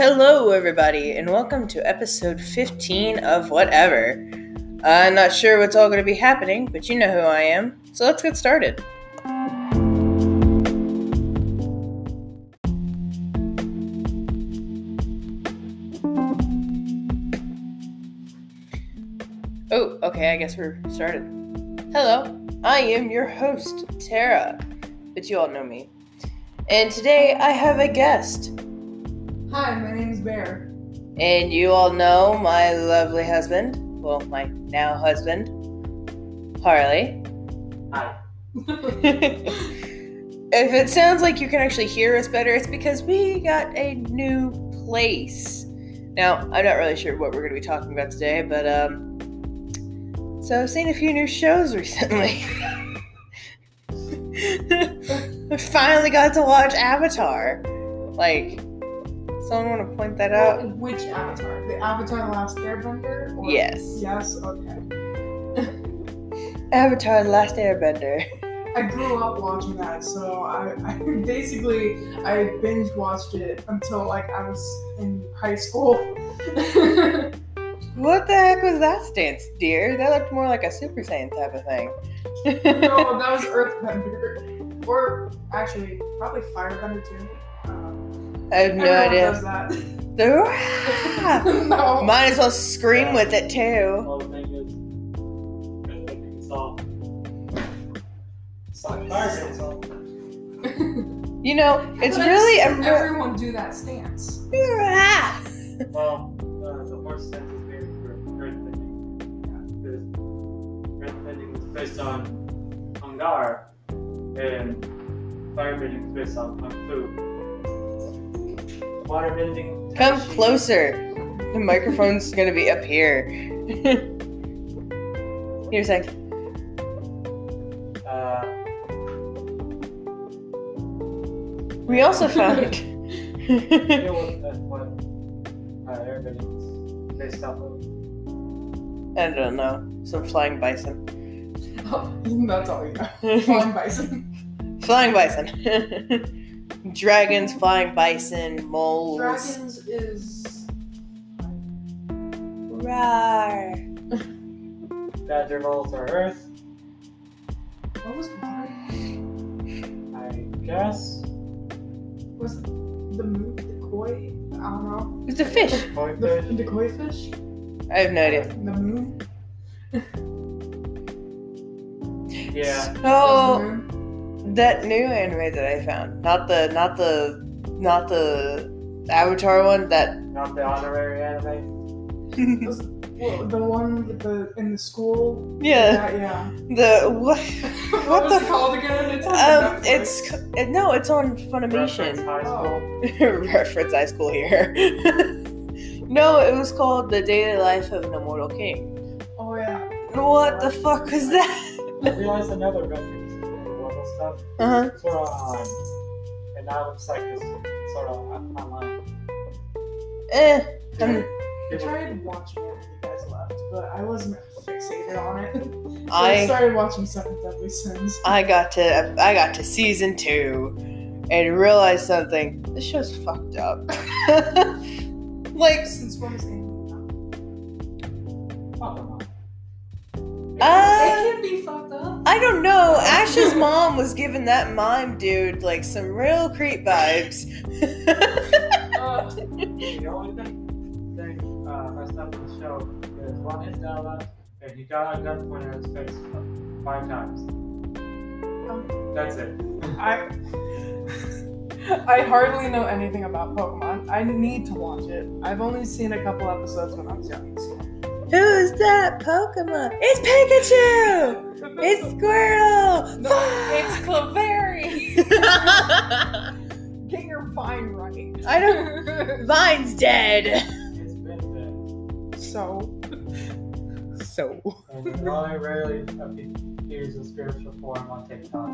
Hello, everybody, and welcome to episode 15 of whatever. I'm not sure what's all going to be happening, but you know who I am, so let's get started. Oh, okay, I guess we're started. Hello, I am your host, Tara, but you all know me. And today I have a guest. Hi, my name's Bear. And you all know my lovely husband, well, my now husband, Harley. Hi. If it sounds like you can actually hear us better, it's because we got a new place. Now, I'm not really sure what we're going to be talking about today, but, so I've seen a few new shows recently. I finally got to watch Avatar. Like, someone want to point that out? Well, which Avatar? The Avatar The Last Airbender? Or... Yes, okay. Avatar The Last Airbender. I grew up watching that, so I binge watched it until like I was in high school. What the heck was that stance, dear? That looked more like a Super Saiyan type of thing. No, that was Earthbender. Or actually, probably Firebender too. I have no idea. Does that. No. Might as well scream with it too. Well, the thing is, you know, it's really everyone do that stance. Your ass. Well, the horse stance is made for earthbending. Earthbending is based on Hung Gar, and firebending is based on Kung Fu. Waterbending. Come closer. The microphone's gonna be up here. Here's a sec. We also found. I don't know. Some flying bison. Oh, that's all you know. Flying bison. Flying bison. Dragons, flying bison, moles. Dragons is... Rawr. Badger moles are earth. What was water? I guess. Was the moon the koi? I don't know. It's a fish. Koi fish. The koi fish? I have no idea. The moon? Yeah. Oh. That new anime that I found, not the Avatar one, that not the honorary anime, the one with the in the school. Yeah, yeah. The what the called again? It's it's on Funimation. Reference High School. Reference High School here. No, it was called The Daily Life of an Immortal King. Oh yeah. What the fuck was that? I realized another reference. Stuff. Uh-huh. Sort of online. And now it's like this sort of online. I tried watching it when you guys left, but I wasn't fixated on it. So I started watching Seven Deadly Sins. I got to season 2 and realized something. This show's fucked up. Like, since when is it? Pokemon. It can be fucked up. I don't know. Ash's mom was giving that mime dude like some real creep vibes. The only thing messed up in the show is one is Della, and he got a gun pointed at his face 5 times. That's it. I hardly know anything about Pokemon. I need to watch it. I've only seen a couple episodes when I was young. Who's that Pokemon? It's Pikachu! It's Squirtle! No, it's Clefairy! Get your vine right. I don't... Vine's dead! It's been dead. So... And I rarely appears in spiritual form on TikTok.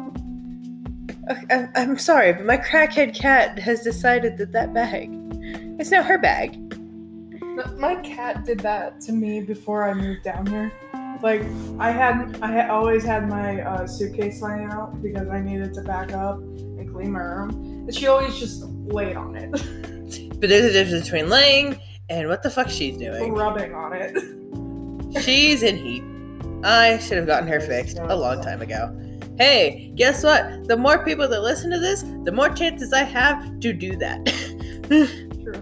I'm sorry, but my crackhead cat has decided that bag... It's now her bag. My cat did that to me before I moved down here. Like, I always had my suitcase lying out because I needed to pack up and clean my room. And she always just laid on it. But there's a difference between laying and what the fuck she's doing. Rubbing on it. She's in heat. I should have gotten her fixed a long time ago. Hey, guess what? The more people that listen to this, the more chances I have to do that. True.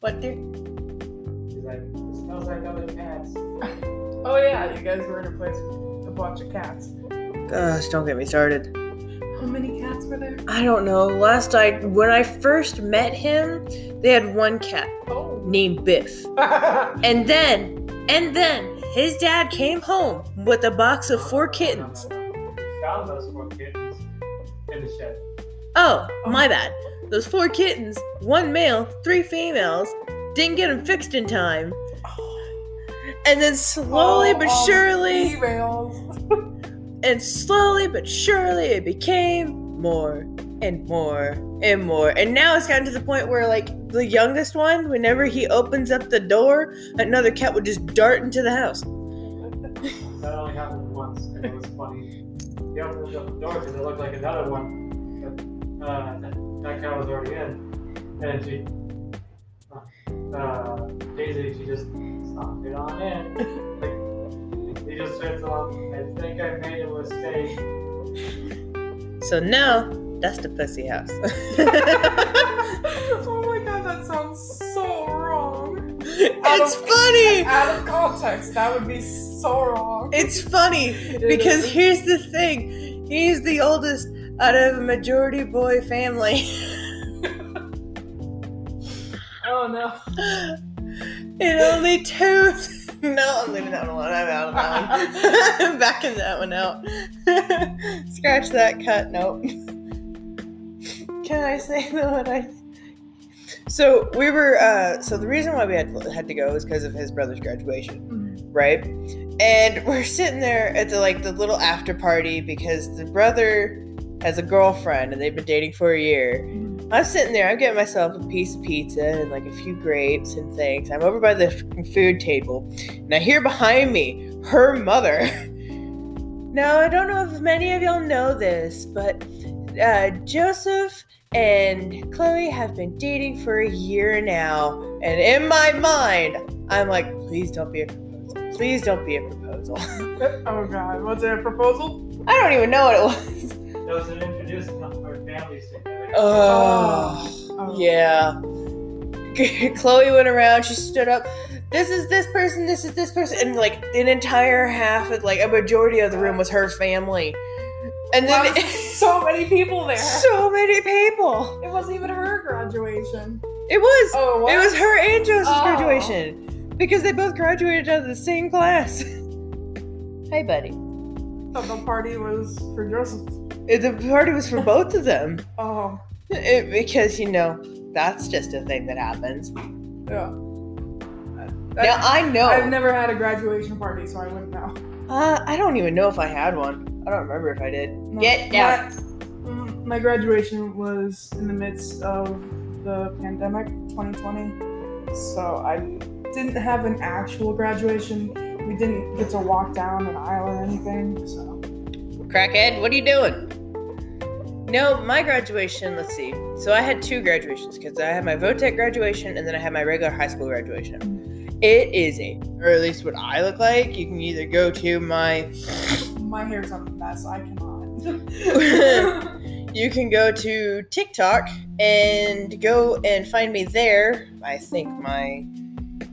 What, dear? She's like, it smells like other cats. Oh, yeah, you guys were in a place with a bunch of cats. Gosh, don't get me started. How many cats were there? I don't know. When I first met him, they had one cat named Biff. And then, his dad came home with a box of four kittens. Found those four kittens in the shed. Oh, my bad. Those four kittens, one male, three females, didn't get them fixed in time. And then slowly but surely, it became more and more and more. And now it's gotten to the point where, like, the youngest one, whenever he opens up the door, another cat would just dart into the house. That only happened once, and it was funny. He opened up the door because it looked like another one. But, that cat was already in. And Daisy, she just stopped it on in. Like, he just turns off, I think I made a mistake. So now, that's the pussy house. Oh my god, that sounds so wrong. It's funny! Out of context, that would be so wrong. It's funny, because here's the thing. He's the oldest out of a majority boy family. Oh no. It only two... No, I'm leaving that one alone. I'm out of that one. I'm backing that one out. Scratch that cut. Nope. Can I say the one I... So, we were... So, the reason why we had to go is because of his brother's graduation. Mm-hmm. Right? And we're sitting there at the little after party because the brother has a girlfriend and they've been dating for a year. Mm-hmm. I'm sitting there. I'm getting myself a piece of pizza and a few grapes and things. I'm over by the food table. And I hear behind me, her mother. Now, I don't know if many of y'all know this, but Joseph and Chloe have been dating for a year now. And in my mind, I'm like, please don't be a proposal. Please don't be a proposal. Oh, God. Was it a proposal? I don't even know what it was. Those that introduced our families together. Oh, yeah. Chloe went around, she stood up, this is this person, and an entire half of, a majority of the room was her family. And then so many people there. So many people. It wasn't even her graduation. It was. Oh, what? It was her and Joseph's graduation. Because they both graduated out of the same class. Hey, buddy. So the party was for Joseph. The party was for both of them. Oh. Because, that's just a thing that happens. Yeah. Now, I know. I've never had a graduation party, so I wouldn't know. I don't even know if I had one. I don't remember if I did. No. Get down. My graduation was in the midst of the pandemic, 2020. So I didn't have an actual graduation. We didn't get to walk down an aisle or anything, so... Crackhead, what are you doing? No, my graduation, let's see. So I had two graduations because I had my VOTEC graduation and then I had my regular high school graduation. It is or at least what I look like. You can either go to my hair's on the mess. I cannot. You can go to TikTok and go and find me there. I think my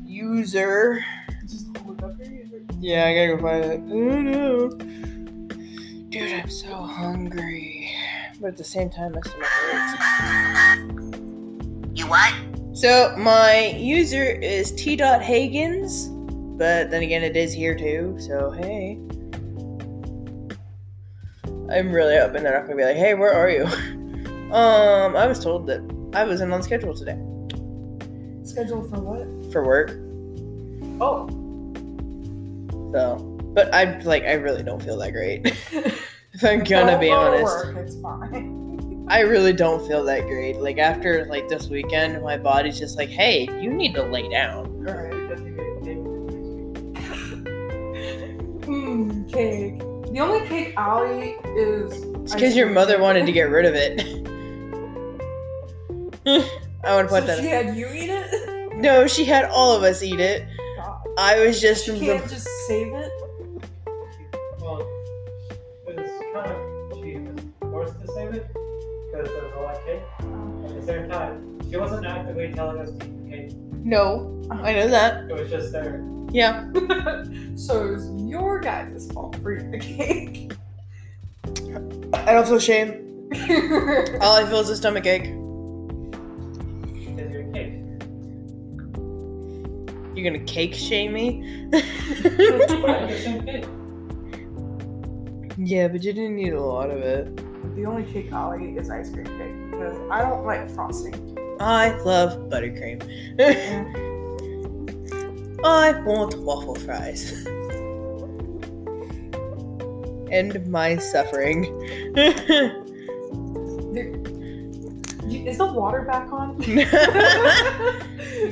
user. Just look up your user. Yeah, I gotta go find it. Oh no. Dude, I'm so hungry. But at the same time, I still hurts. You what? So, my user is t.hagens, but then again, it is here too, so hey. I'm really hoping they're not gonna be like, hey, where are you? I was told that I wasn't on schedule today. Scheduled for what? For work. Oh. So. But I really don't feel that great. If I'm gonna be honest. Work, it's fine. I really don't feel that great. After this weekend, my body's just like, hey, you need to lay down. Alright, cake. The only cake I'll eat is... It's because your mother wanted to get rid of it. I want to put that. She had you eat it? No, she had all of us eat it. God. I was just. You can't just save it. Well, it's kind of she was forced to save it because there was a lot of cake at the same time. She wasn't actively telling us to eat cake. No, I know that. It was just there. Yeah. So it was your guys' fault for eating the cake. I don't feel shame. All I feel is a stomach ache. Is your cake? You're gonna cake shame me? Yeah, but you didn't eat a lot of it. The only cake I'll eat is ice cream cake because I don't like frosting. I love buttercream. I want waffle fries. End my suffering. Is the water back on?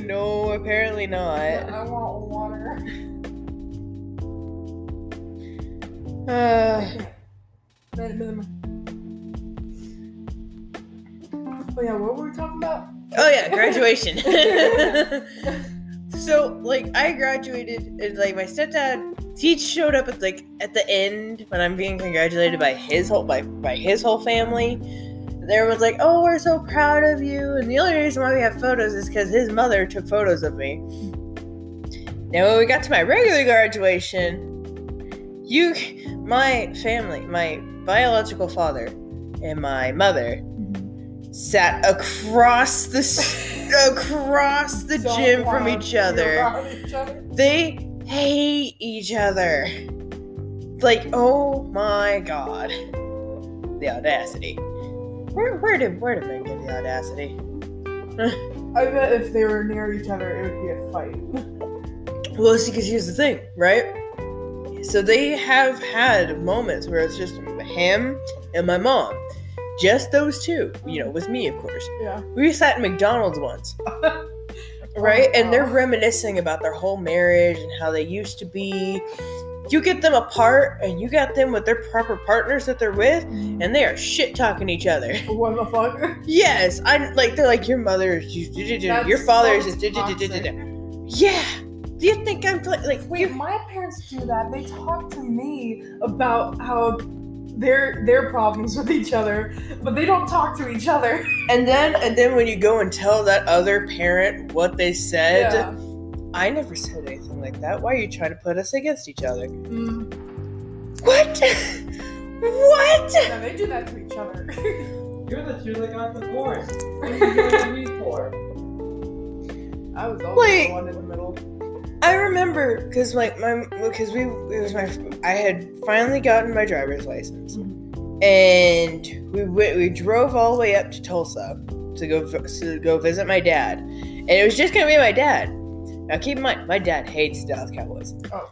No, apparently not. I want water. Oh yeah, what were we talking about? Oh yeah, graduation. So like I graduated and like my stepdad, he showed up at the end when I'm being congratulated by his whole family. And everyone's like, "Oh, we're so proud of you." And the only reason why we have photos is because his mother took photos of me. Now when we got to my regular graduation, my family, my biological father and my mother sat across the gym from each other. They hate each other. Like, oh my god, the audacity! Where did men get the audacity? I bet if they were near each other, it would be a fight. Well, see, because here's the thing, right? So they have had moments where it's just him and my mom. Just those two, you know, with me, of course. Yeah. We sat at McDonald's once, right? And they're reminiscing about their whole marriage and how they used to be. You get them apart and you got them with their proper partners that they're with, and they are shit-talking each other. What the fuck? Yes. They're like, your mother is your father is yeah. Do you think I'm like, wait, my parents do that. They talk to me about how their problems with each other, but they don't talk to each other. And then when you go and tell that other parent what they said, yeah. I never said anything like that. Why are you trying to put us against each other? What? What? Yeah, they do that to each other. You're the two that got divorced. What are you doing to me for? I was always the one in the middle. I remember because I had finally gotten my driver's license, and we drove all the way up to Tulsa to go visit my dad, and it was just gonna be my dad. Now keep in mind, my dad hates Dallas Cowboys. Oh.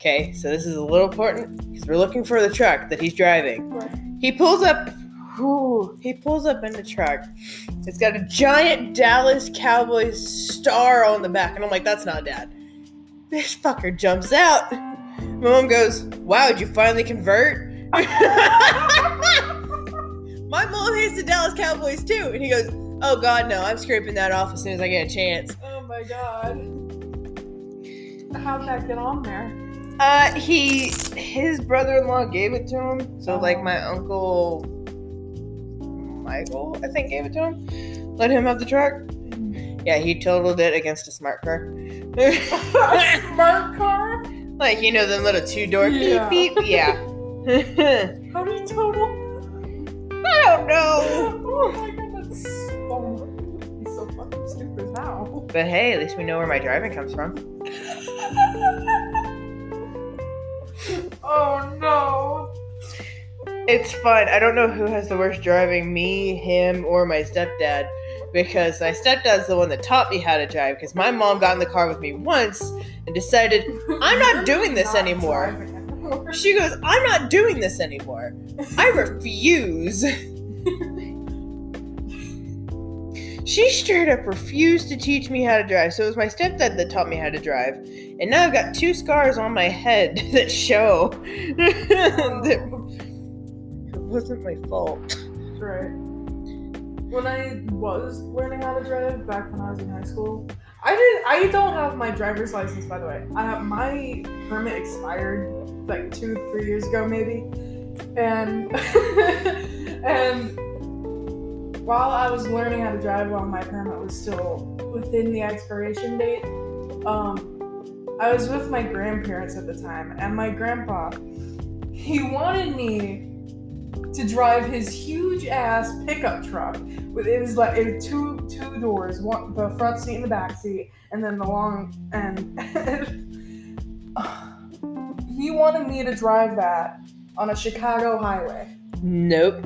Okay, so this is a little important because we're looking for the truck that he's driving. Right. He pulls up in the truck. It's got a giant Dallas Cowboys star on the back, and I'm like, that's not Dad. This fucker jumps out. My mom goes, wow, did you finally convert? My mom hates the Dallas Cowboys too. And he goes, oh god, no, I'm scraping that off as soon as I get a chance. Oh my god. How'd that get on there? His brother-in-law gave it to him. So like my uncle Michael, I think, gave it to him. Let him have the truck. Yeah, he totaled it against a smart car. A smart car? Like, you know, the little two-door beep, beep. Yeah. How do you total? I don't know. Oh, my God, that's he's so fucking stupid now. But hey, at least we know where my driving comes from. Oh, no. It's fun. I don't know who has the worst driving, me, him, or my stepdad. Because my stepdad's the one that taught me how to drive. Because my mom got in the car with me once and decided, I'm not doing this anymore. She goes, I'm not doing this anymore. I refuse. She straight up refused to teach me how to drive. So it was my stepdad that taught me how to drive. And now I've got two scars on my head that show that it wasn't my fault. Right. When I was learning how to drive back when I was in high school, I don't have my driver's license, by the way. My permit expired like 2-3 years ago, maybe. And and while I was learning how to drive, while my permit was still within the expiration date, I was with my grandparents at the time, and my grandpa, he wanted me to drive his huge ass pickup truck. It was like two doors, one the front seat and the back seat, and then the long end. He wanted me to drive that on a Chicago highway. Nope.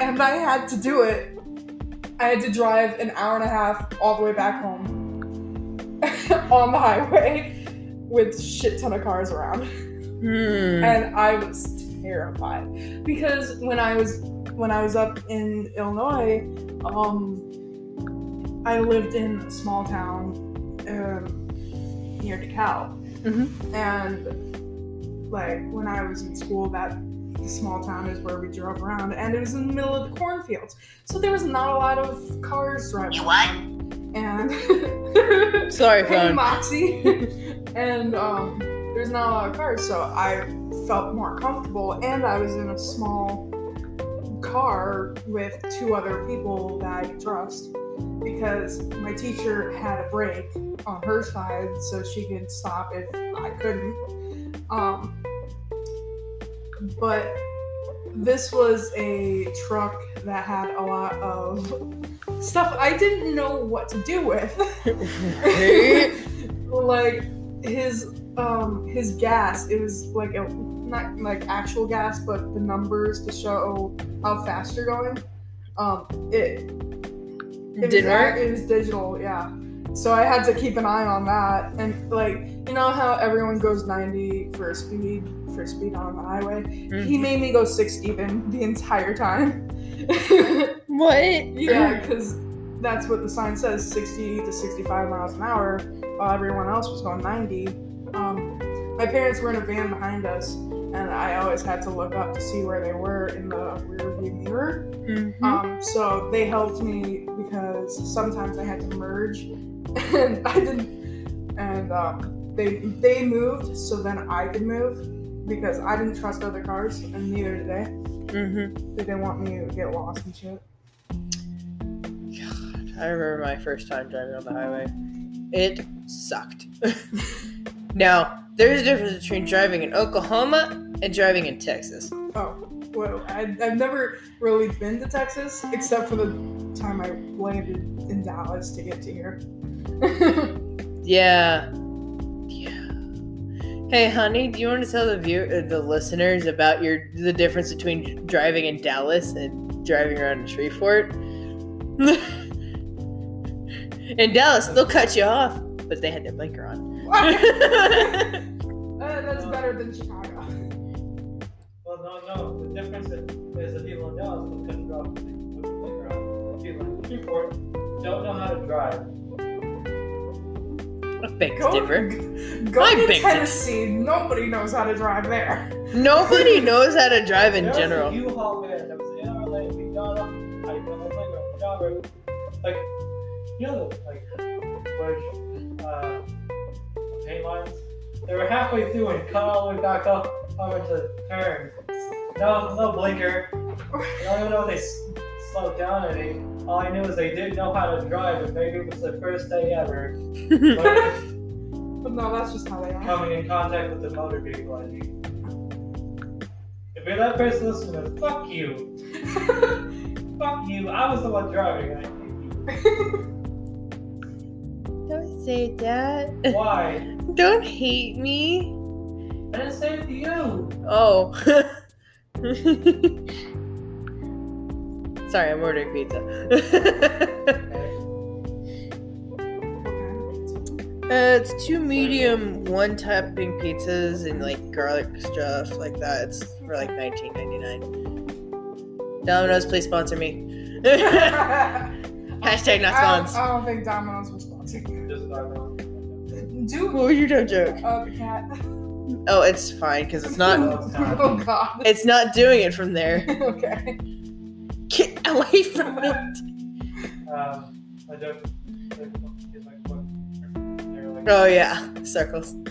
And I had to do it. I had to drive an hour and a half all the way back home on the highway with shit ton of cars around. And I was terrified, because when I was up in Illinois, I lived in a small town near DeKalb, and like when I was in school, that small town is where we drove around, and it was in the middle of the cornfields, so there was not a lot of cars driving. You what? And sorry, phone. Moxie, and there's not a lot of cars, so I felt more comfortable, and I was in a small car with two other people that I could trust, because my teacher had a break on her side, so she could stop if I couldn't. But this was a truck that had a lot of stuff I didn't know what to do with. Like his gas, it was like a, not like actual gas, but the numbers to show how fast you're going. It didn't work. It was digital, yeah. So I had to keep an eye on that, and like, you know how everyone goes 90 for speed on the highway. He made me go 60 even the entire time. What? Yeah, because that's what the sign says, 60 to 65 miles an hour, while everyone else was going 90. My parents were in a van behind us, and I always had to look up to see where they were in the rearview mirror. So they helped me, because sometimes I had to merge, and I didn't. And they moved, so then I could move, because I didn't trust other cars, and neither did they. They didn't want me to get lost and shit. God, I remember my first time driving on the highway. It sucked. Now, there's a difference between driving in Oklahoma and driving in Texas. Oh, well, I've never really been to Texas, except for the time I landed in Dallas to get to here. Yeah. Yeah. Hey, honey, do you want to tell the listeners about the difference between driving in Dallas and driving around in Shreveport? In Dallas, they'll cut you off, but they had their blinker on. That's better than Chicago. Well, no. The difference is the people in Dallas will cut it off with the blinker on. The people in Shreveport don't know how to drive. I beg to differ. Go to Tennessee. Nobody knows how to drive there. Nobody knows how to drive in general. There was a U-Haul there that was in our lane. We got up. I put my blinker on the dog road. Like, you know, like, where, paint lines. They were halfway through and cut all the way back up onto the turn. No blinker. I don't know if they slowed down any. All I knew is they didn't know how to drive, and maybe it was their first day ever. But no, that's just how they are. Coming in contact with the motor vehicle, I mean. If you're that person listening, fuck you. Fuck you. I was the one driving. I hate you. Don't say that. Why? Don't hate me. I didn't say it to you. Oh. Sorry, I'm ordering pizza. It's 2 medium, 1 topping pizzas and like garlic stuff like that. It's for like $19.99. Domino's, please sponsor me. Hashtag not sponsor. I don't think Domino's was. What were you doing, joke? Oh, the cat. Oh, it's fine, because it's not. Oh, God. It's not doing it from there. Okay. Get away from it. I don't. Oh yeah, circles. What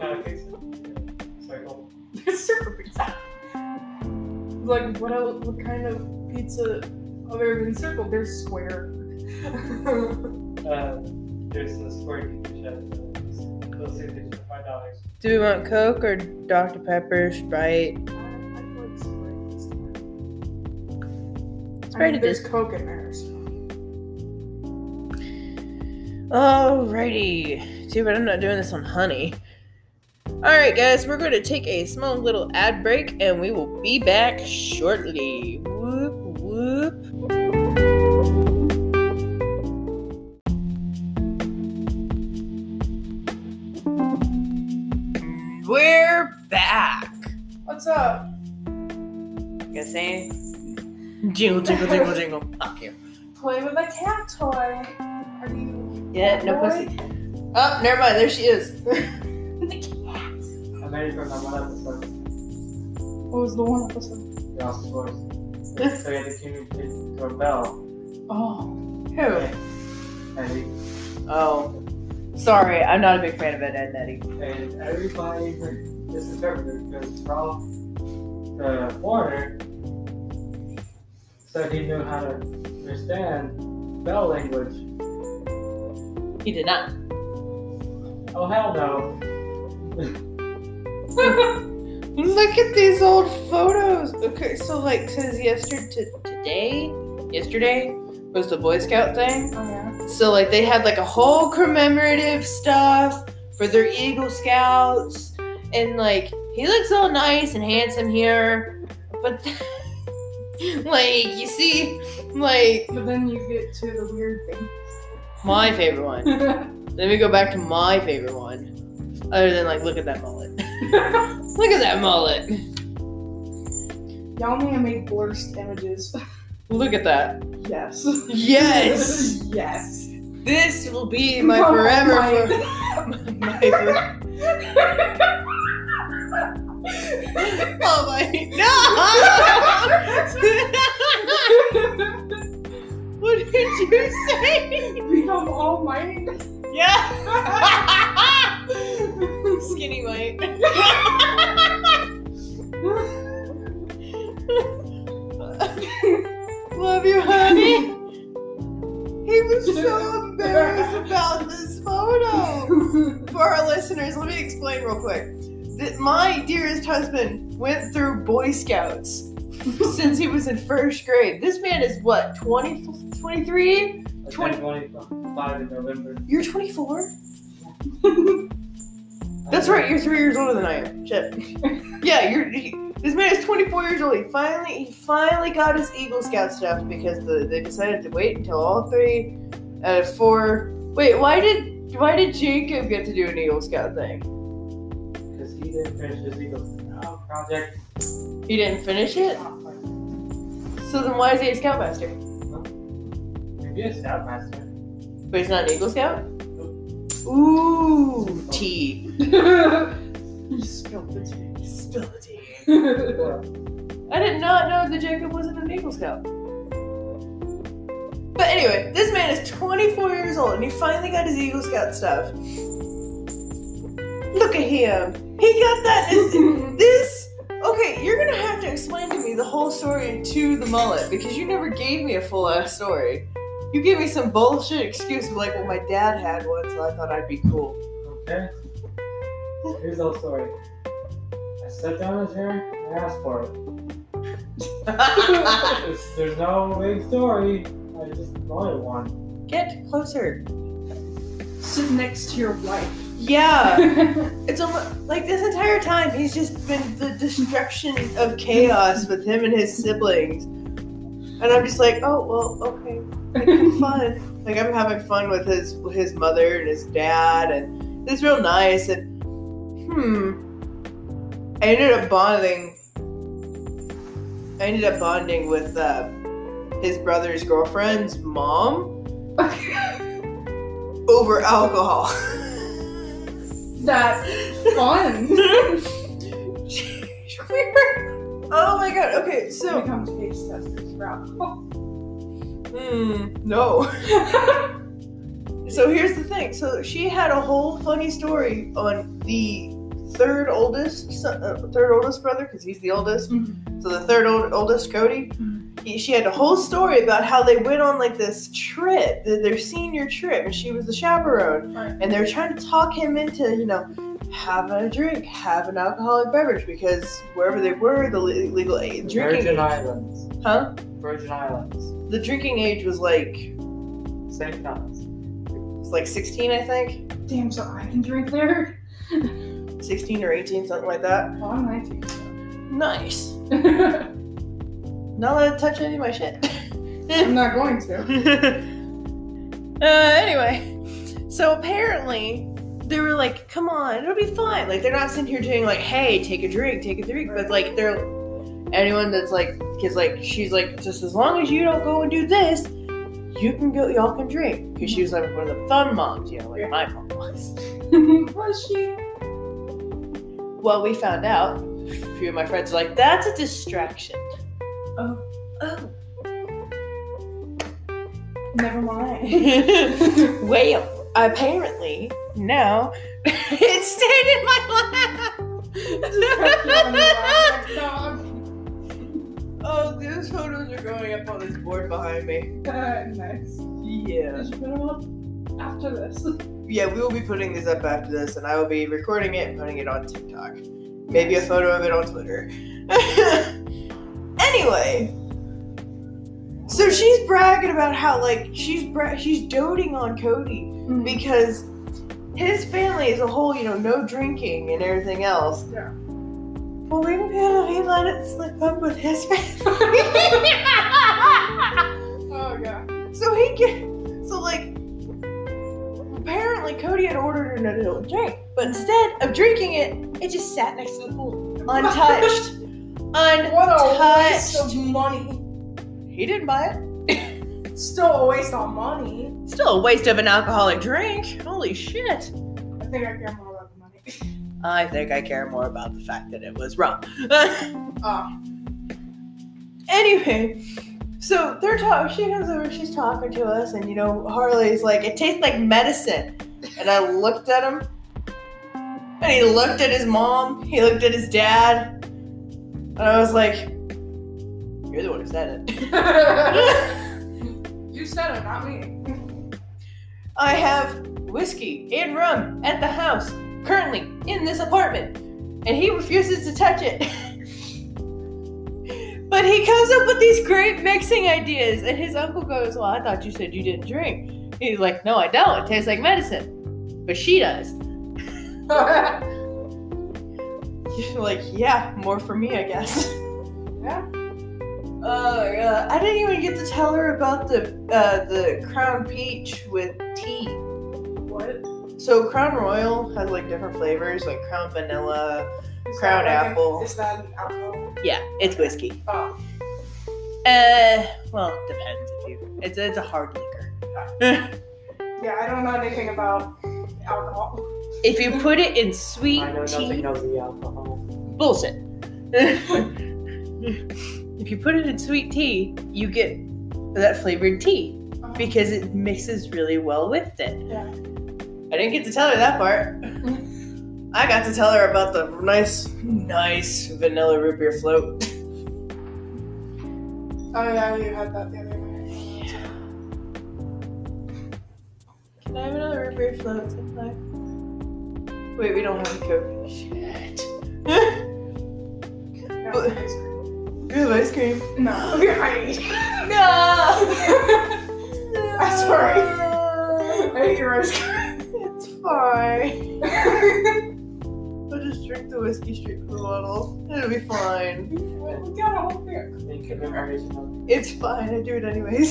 kind of case? Circle. Circle pizza. Like what? Else, what kind of pizza other than circle? There's square. There's the square pizza. Let's see if they should $5. Do we want Coke or Dr Pepper, Sprite? I like Sprite. Sprite. I mean, there's Coke in there. So. Alrighty. Too bad I'm not doing this on honey. Alright guys, we're going to take a small little ad break and we will be back shortly. Whoop whoop. We're back. What's up? You guys saying? Jingle, jingle, jingle, jingle. Fuck you. Play with a cat toy. Are you... Yeah, no pussy. Oh, never mind. There she is. The cat. I made it from that one episode. What was the one episode? The Austin Boys. So we had to communicate to a bell. Oh. Who? Eddie. Oh. Sorry, I'm not a big fan of Ed, Ed and Eddie. And everybody misinterpreted because Ralph, the foreigner, said he knew how to understand bell language. He did not. Oh, hell no. Look at these old photos. Okay, so like says yesterday was the Boy Scout thing. Oh, yeah. So like they had like a whole commemorative stuff for their Eagle Scouts. And like, he looks all nice and handsome here. But like, you see, like. But then you get to the weird thing. My favorite one. Let me go back to my favorite one. Other than, like, look at that mullet. Look at that mullet. Y'all need to make blurred images. Look at that. Yes. Yes. Yes. This will be my forever. Oh my. No! What did you say? Become all white. Yeah. Skinny white. Love you, honey. He was so embarrassed about this photo. For our listeners, let me explain real quick. My dearest husband went through Boy Scouts. Since he was in first grade. This man is what, 20, 23? 25 in November. You're 24? That's right, you're 3 years older than I am. Shit. Yeah, this man is 24 years old. He finally got his Eagle Scout stuff because they decided to wait until all three out of four. Wait, why did Jacob get to do an Eagle Scout thing? Because he didn't finish his Eagle Scout project. He didn't finish it? So then why is he a Scoutmaster? Maybe a Scoutmaster. But he's not an Eagle Scout? Nope. Ooh, tea. You spilled the tea. Spilled the tea. I did not know that Jacob wasn't an Eagle Scout. But anyway, this man is 24 years old and he finally got his Eagle Scout stuff. Look at him. He got that. This... Okay, you're gonna have to explain to me the whole story to the mullet because you never gave me a full ass story. You gave me some bullshit excuse of like, well, my dad had one, so I thought I'd be cool. Okay. Here's the whole story. I sat down in his hair and asked for it. There's no big story. I just wanted one. Get closer. Sit next to your wife. Yeah, it's almost like this entire time he's just been the destruction of chaos with him and his siblings, and I'm just like, oh well, okay, like, fun. Like I'm having fun with his mother and his dad, and it's real nice. And I ended up bonding. With his brother's girlfriend's mom over alcohol. That's fun. We were Oh my god, okay, so... When it comes to page testers, bro. No. So here's the thing. So she had a whole funny story on the third oldest brother, because he's the oldest. Mm-hmm. So the third oldest, Cody. Mm-hmm. She had a whole story about how they went on like this trip, their senior trip, and she was the chaperone. Right. And they're trying to talk him into, you know, having a drink, have an alcoholic beverage, because wherever they were, the legal age, drinking Virgin Islands. Huh? Virgin Islands. The drinking age was like St. Thomas. Like 16, I think. Damn, so I can drink there? 16 or 18, something like that. Oh, I'm 19. So. Nice. Not allowed to touch any of my shit. I'm not going to. Anyway, so apparently they were like, come on, it'll be fine. Like, they're not sitting here doing like, hey, take a drink. But like, they're anyone that's like, because like, she's like, just as long as you don't go and do this, you can go, y'all can drink. Because she was like one of the fun moms, you know, like my mom was. Was she? Well, we found out. A few of my friends were like, that's a distraction. Oh. Never mind. Well, apparently, now, it stayed in my lap. Oh, these photos are going up on this board behind me. Nice. Yeah. Did you put them up after this? Yeah, we will be putting these up after this, and I will be recording it and putting it on TikTok. Maybe a photo of it on Twitter. Anyway. So she's bragging about how, like, she's doting on Cody. Mm-hmm. Because his family as a whole, you know, no drinking and everything else. Yeah. Well, he let it slip up with his family. Oh, yeah. So, like, apparently Cody had ordered an adult drink, but instead of drinking it, it just sat next to the pool. Untouched. What a waste of money. He didn't buy it. Still a waste of money. Still a waste of an alcoholic drink. Holy shit. I think I care more about the money. I think I care more about the fact that it was wrong. Anyway, so they're talking. She comes over, she's talking to us, and you know, Harley's like, it tastes like medicine. And I looked at him, and he looked at his mom, he looked at his dad, and I was like, you're the one who said it. You said it, not me. I have whiskey and rum at the house. Currently in this apartment, and he refuses to touch it. But he comes up with these great mixing ideas, and his uncle goes, well, I thought you said you didn't drink. And he's like, no, I don't. It tastes like medicine. But she does. You're like, yeah, more for me, I guess. Yeah. Oh, yeah. I didn't even get to tell her about the Crown Peach with tea. What? So Crown Royal has like different flavors, like Crown Vanilla, Crown Apple. Is that an alcohol? Yeah, it's whiskey. Oh. Well, it depends if you. It's a hard liquor. Yeah, I don't know anything about alcohol. If you put it in sweet tea. I know nothing of the alcohol. Bullshit. If you put it in sweet tea, you get that flavored tea because it mixes really well with it. Yeah. I didn't get to tell her that part. I got to tell her about the nice vanilla root beer float. Oh yeah, you had that the other night. Yeah. Can I have another root beer float sometime? Wait, we don't have a Coke. Shit. Have ice cream. You have ice cream? No. No. I'm sorry. I hate your ice cream. Fine. I'll just drink the whiskey straight from the bottle. It'll be fine. We got a whole beer. It's fine. I do it anyways.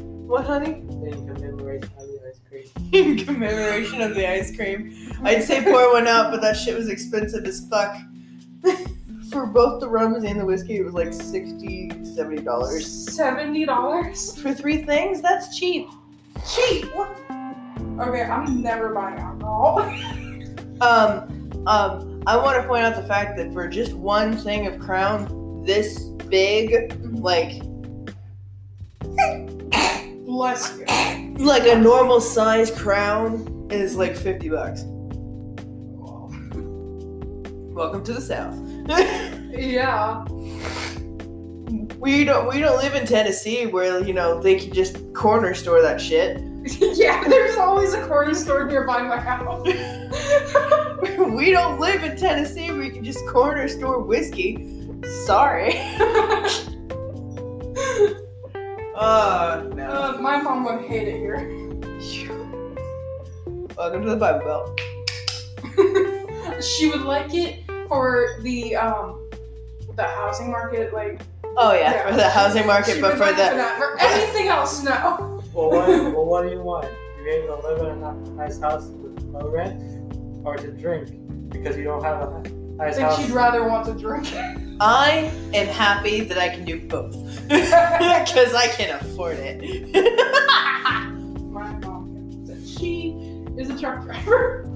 What, honey? In commemoration of the ice cream. In commemoration of the ice cream. I'd say pour one out, but that shit was expensive as fuck. For both the rums and the whiskey, it was like $60, $70. $70? For three things? That's cheap. Cheap? What? Okay, I'm never buying alcohol. I want to point out the fact that for just one thing of Crown, this big, like, bless you. Like a normal size crown is like $50. Wow. Welcome to the South. Yeah. We don't live in Tennessee where, you know, they can just corner store that shit. Yeah, there's always a corner store nearby my house. We don't live in Tennessee where you can just corner store whiskey. Sorry. No. My mom would hate it here. Welcome to the Bible Belt. She would like it for the housing market, like. Oh yeah, yeah. For the housing market, she but for the. For anything else, no. Well, what do you want? You're able to live in a nice house with low rent, or to drink because you don't have a nice house. I think she'd rather want to drink. I am happy that I can do both. Because I can afford it. My mom, she is a truck driver.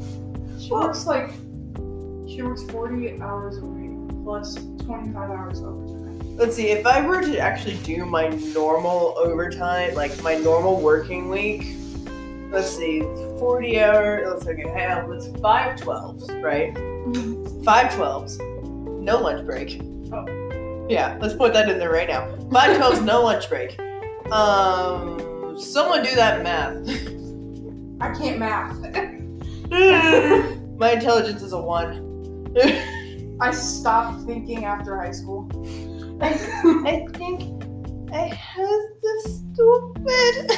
She works 40 hours a week plus 25 hours overtime. Let's see, if I were to actually do my normal overtime, like my normal working week, let's see, 40 hours, let's okay, hang on, it's 5/12s, right? 5/12s, no lunch break. Oh. Yeah, let's put that in there right now. 5/12's no lunch break. Someone do that math. I can't math. My intelligence is a 1. I stopped thinking after high school. I think I was this stupid.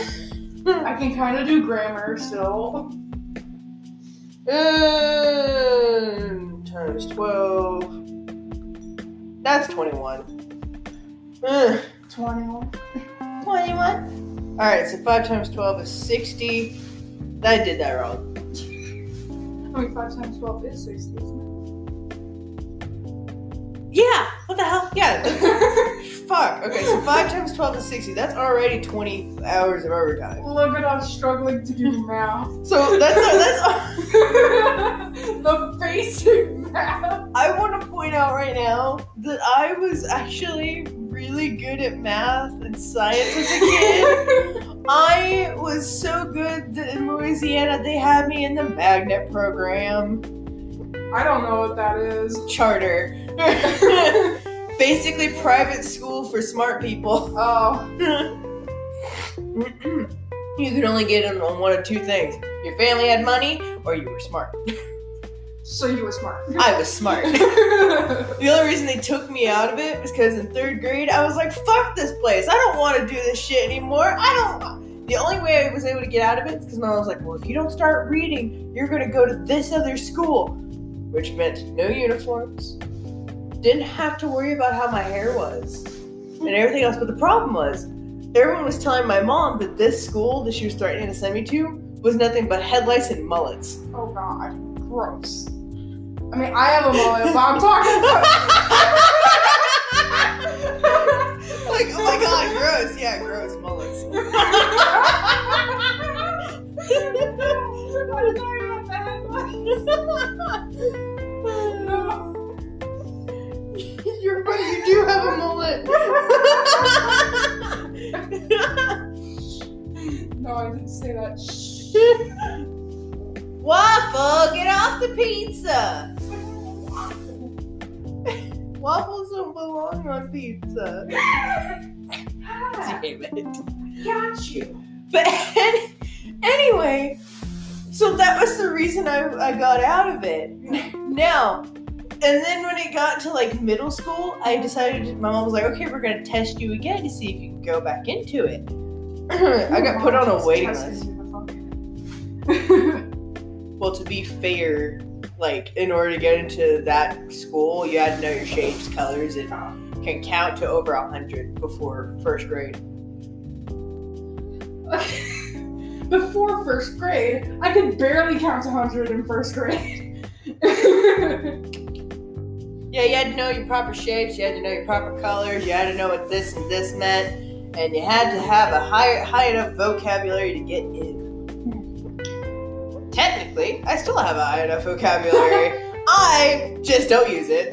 I can kind of do grammar still. Times 12. That's 21. 21. 21? Alright, so 5 times 12 is 60. I did that wrong. I mean, 5 times 12 is 60, isn't it? Yeah! What the hell? Yeah. Fuck. Okay, so 5 times 12 is 60. That's already 20 hours of overtime. Look at us struggling to do math. So that's the basic math. I want to point out right now that I was actually really good at math and science as a kid. I was so good that in Louisiana they had me in the magnet program. I don't know what that is. Charter. Basically private school for smart people. Oh. You could only get in on one of two things. Your family had money or you were smart. So you were smart. I was smart. The only reason they took me out of it was because in 3rd grade I was like, fuck this place. I don't want to do this shit anymore. The only way I was able to get out of it is because my mom was like, well, if you don't start reading, you're going to go to this other school. Which meant no uniforms. Didn't have to worry about how my hair was and everything else. But the problem was, everyone was telling my mom that this school that she was threatening to send me to was nothing but headlights and mullets. Oh god, gross. I mean, I have a mullet, but I'm talking about like, oh my god, gross. Yeah, gross mullets. I'm sorry about that. No. You're right, you do have a mullet. No, I didn't say that. Waffle, get off the pizza. Waffles don't belong on pizza. Damn it. Got you. But anyway, so that was the reason I got out of it. Now, and then when it got to like middle school, I decided, my mom was like, okay, we're going to test you again to see if you can go back into it. I got put on a waiting list. Well, to be fair, like in order to get into that school, you had to know your shapes, colors, and can count to over 100 before 1st grade. Before 1st grade, I could barely count to 100 in 1st grade. Yeah, you had to know your proper shapes, you had to know your proper colors, you had to know what this and this meant, and you had to have a high enough vocabulary to get in. Technically, I still have a high enough vocabulary. I just don't use it.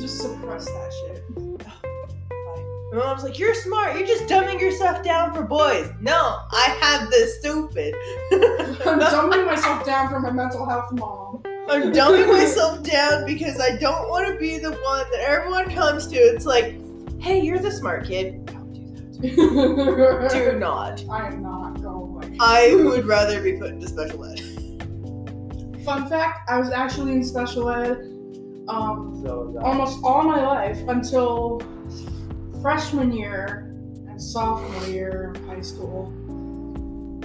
Just suppress that My mom's like, you're smart. You're just dumbing yourself down for boys. No, I have this stupid. I'm dumbing myself down for my mental health, mom. I'm dumbing myself down because I don't want to be the one that everyone comes to. It's like, hey, you're the smart kid. Don't do that. Do not. I am not going. I would rather be put into special ed. Fun fact, I was actually in special ed almost all my life until freshman year and sophomore year of high school,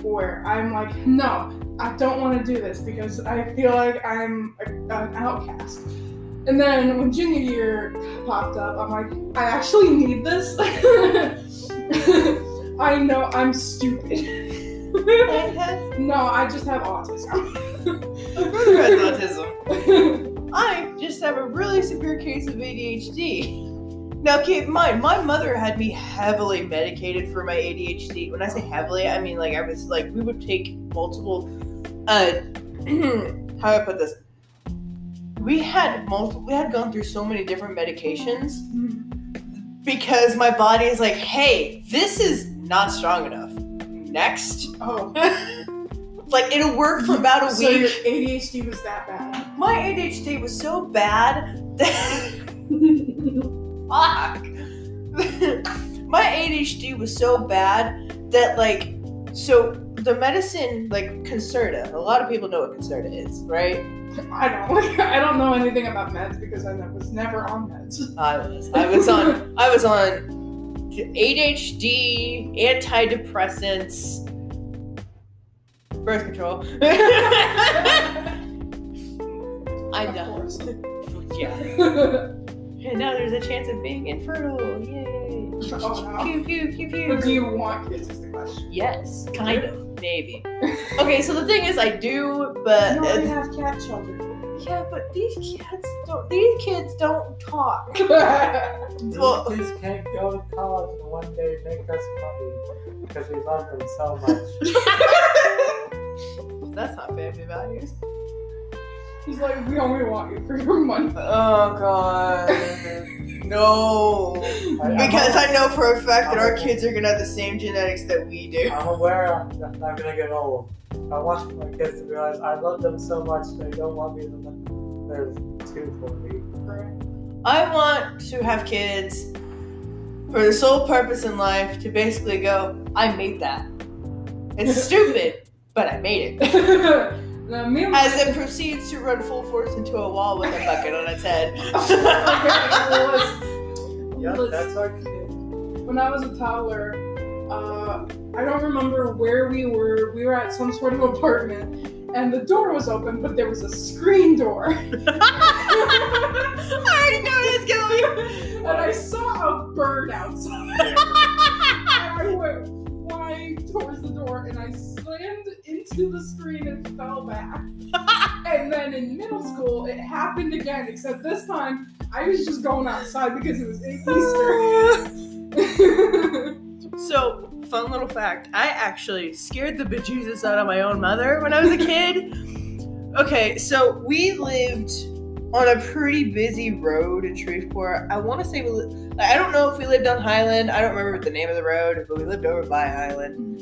where I'm like, no, I don't want to do this because I feel like I'm an outcast. And then when junior year popped up, I'm like, I actually need this. I know I'm stupid. No, I just have autism. My brother has autism. I just have a really severe case of ADHD. Now, keep in mind, my mother had me heavily medicated for my ADHD. When I say heavily, I mean, like, I was, like, we would take multiple, how do I put this? We had gone through so many different medications because my body is like, hey, this is not strong enough. Next. Oh. Like, it'll work for about a week. So your ADHD was that bad? My ADHD was so bad that... Fuck. My ADHD was so bad that, like, so the medicine, like Concerta, a lot of people know what Concerta is, right? I don't know anything about meds because I was never on meds. I was on ADHD, antidepressants, birth control. I know. Yeah. And now there's a chance of being infertile. Yay. Oh, wow. Pew, pew, pew, pew. But do you want kids is the question? Yes. Kind of. Maybe. Okay, so the thing is, I do, but... No, we have cat children. Yeah, but these kids don't talk. Well, these kids can't go to college and one day make us money because we love them so much. That's not family values. He's like, we only want you for your money. Oh, God. No. Because I know for a fact that our kids are going to have the same genetics that we do. I'm aware that I'm going to get old. I want my kids to realize I love them so much they don't want me to live. There's two for me. I want to have kids for the sole purpose in life to basically go, I made that. It's stupid, but I made it. As it proceeds to run full force into a wall with a bucket on its head. Okay, that's our kid. When I was a toddler, I don't remember where we were. We were at some sort of apartment, and the door was open, but there was a screen door. I already know what it's going. And I saw a bird outside. And I went flying towards the door, and I slammed into the screen and fell back. And then in middle school, it happened again, except this time, I was just going outside because it was Easter. So, fun little fact, I actually scared the bejesus out of my own mother when I was a kid. Okay, so we lived on a pretty busy road in Shreveport. I want to say, I don't know if we lived on Highland. I don't remember the name of the road, but we lived over by Highland.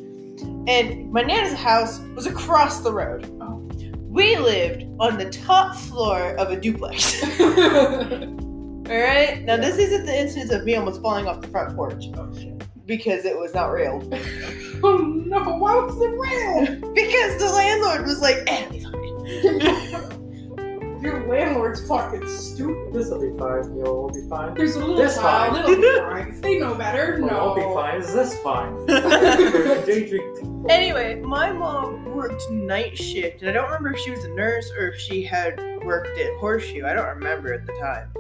And my nana's house was across the road. Oh. We lived on the top floor of a duplex. Alright? Now, this isn't the instance of me almost falling off the front porch. Oh, shit. Because it was not railed. Oh, no. Why was it railed? Because the landlord was like, eh, it'll be fine. Your landlord's fucking stupid. This'll be fine. You'll be fine. There's a little this fine. It'll be fine. They know better. Well, no. It'll be fine. Is this fine? Anyway, my mom worked night shift, and I don't remember if she was a nurse or if she had worked at Horseshoe. I don't remember at the time.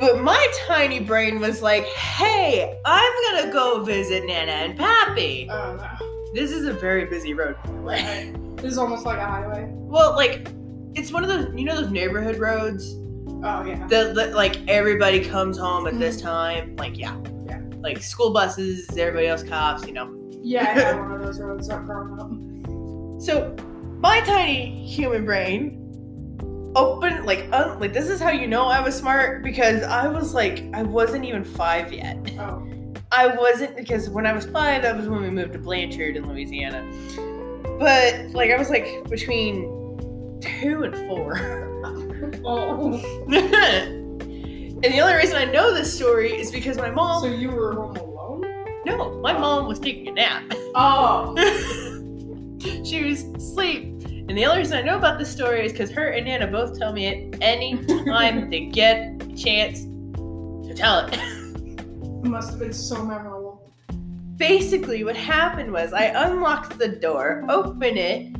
But my tiny brain was like, hey, I'm gonna go visit Nana and Pappy. Oh, no. This is a very busy road. Right. This is almost like a highway. Well, like, it's one of those, you know those neighborhood roads? Oh, yeah. That, like, everybody comes home at this time. Like, yeah. Yeah. Like, school buses, everybody else cops, you know. Yeah, I had one of those roads growing up. So, my tiny human brain open, like this is how you know I was smart, because I was like, I wasn't even 5 yet. Oh. I wasn't, because when I was 5, that was when we moved to Blanchard in Louisiana. But, like, I was, like, between 2 and 4. Oh. And the only reason I know this story is because my mom... So you were home alone? No, my mom was taking a nap. Oh. She was asleep. And the only reason I know about this story is because her and Nana both tell me at any time they get a chance to tell it. It must have been so memorable. Basically, what happened was I unlocked the door, open it,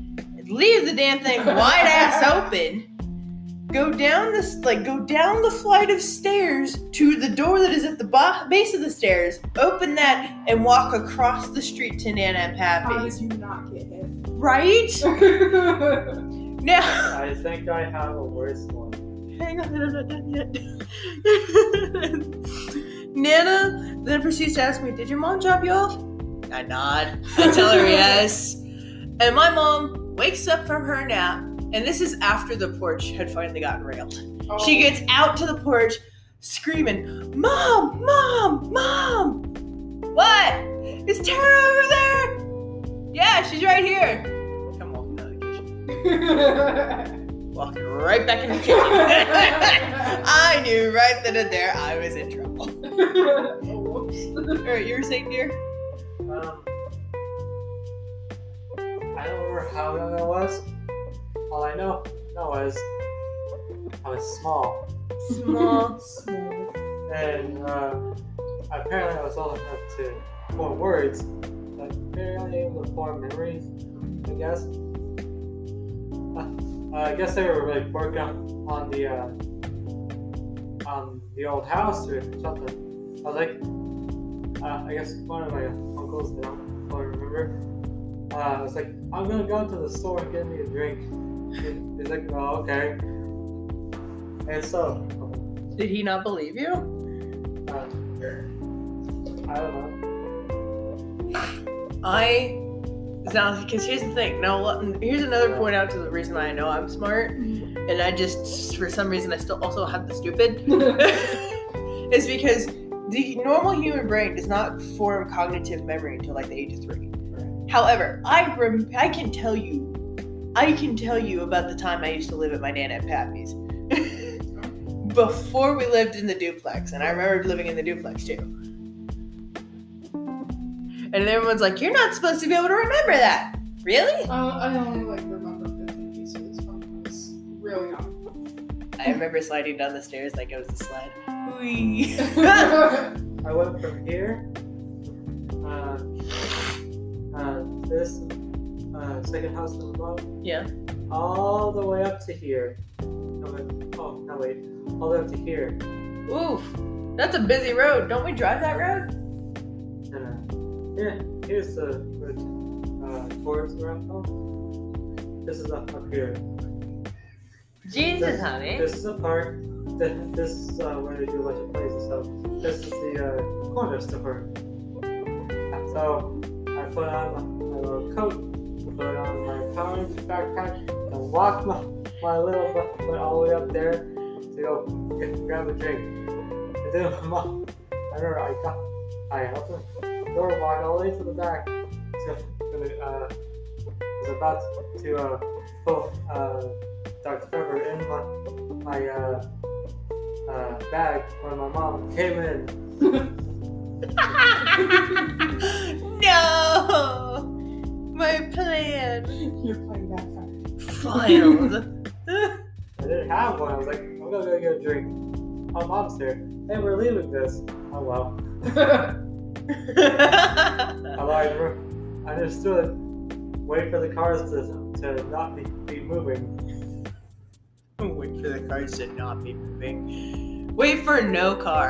leave the damn thing wide ass open, go down the flight of stairs to the door that is at the base of the stairs, open that, and walk across the street to Nana and Pappy. How did you not get hit? Right? Now I think I have a worse one. Hang on, I'm not done yet. Nana then proceeds to ask me, did your mom drop you off? I nod. I tell her yes. And my mom wakes up from her nap, and this is after the porch had finally gotten railed. Oh. She gets out to the porch screaming, Mom! Mom! Mom! What? Is Tara over there? Yeah, she's right here. Come walking out of the kitchen. Walking right back in the kitchen. I knew right then and there I was in trouble. Alright, you were saying, dear? I don't remember how young I was. All I know is I was small. Small. And apparently I was old enough to form words, but barely able to form memories, I guess. I guess they were like working on the old house or something. I was like, I guess one of my uncles, I don't remember. I was like, I'm gonna go to the store and get me a drink. He's like, oh, okay. And so, did he not believe you? I don't know. Because here's the thing. Now, here's another point out to the reason I know I'm smart, and I just, for some reason, I still also have the stupid. It's because the normal human brain does not form cognitive memory until like the age of 3. Right. However, I can tell you about the time I used to live at my Nana and Pappy's before we lived in the duplex, and I remember living in the duplex too. And everyone's like, you're not supposed to be able to remember that. Really? I only remember bits and pieces from this. Really not. I remember sliding down the stairs like it was a slide. Whee! I went from here, this second house that was above. Yeah. All the way up to here. All the way up to here. Oof. That's a busy road. Don't we drive that road? No. Yeah, here's the towards where I'm from. This is up here. Jesus, honey. This is a park. This is where they do a bunch of places. So this is the corner store. So I put on my little coat, put on my power backpack, and walked my little butt all the way up there to go grab a drink. And then my mom, I remember I opened the door wide all the way to the back. So was about to put Dr. Pepper in my bag when my mom came in. No! My plan! You're playing that Filed. I didn't have one. I was like, I'm gonna go get a drink. My mom's here. Hey, we're leaving this. Oh well. I just stood, wait for the cars to not be moving. Wait for no car.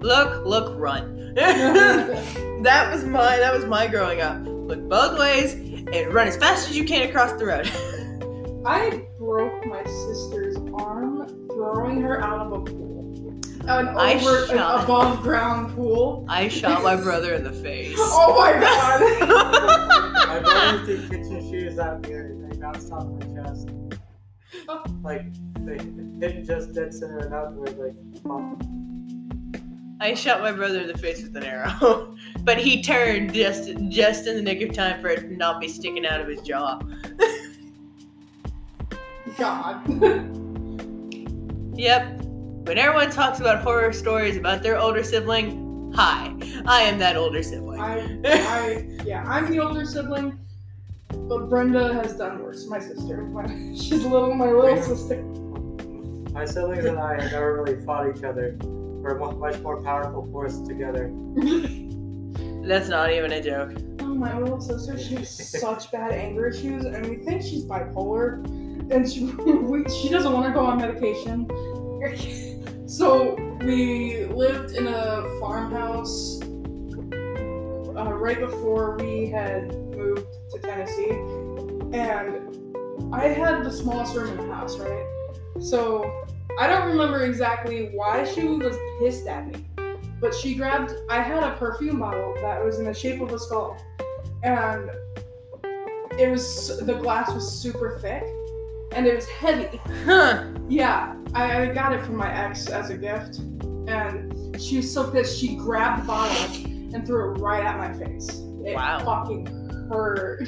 Look, run. That was my growing up. Look both ways and run as fast as you can across the road. I broke my sister's arm throwing her out of a pool. An above ground pool. I shot my brother in the face. Oh my god! My brother threw kitchen shoes at me and they bounced off my chest. Like, they didn't just dead center and outward, like, mom. I shot my brother in the face with an arrow, but he turned just in the nick of time for it to not be sticking out of his jaw. God. Yep. When everyone talks about horror stories about their older sibling, hi, I am that older sibling. I'm the older sibling, but Brenda has done worse. My sister, my little sister. My siblings and I have never really fought each other. We're a much more powerful force together. That's not even a joke. Oh, my little sister, she has such bad anger issues, and we think she's bipolar, and she doesn't want to go on medication. So we lived in a farmhouse right before we had moved to Tennessee, and I had the smallest room in the house, right? So I don't remember exactly why she was pissed at me, but I had a perfume bottle that was in the shape of a skull, and the glass was super thick, and it was heavy. Huh. Yeah. I got it from my ex as a gift, and she was so pissed she grabbed the bottle and threw it right at my face. Wow. It fucking hurt.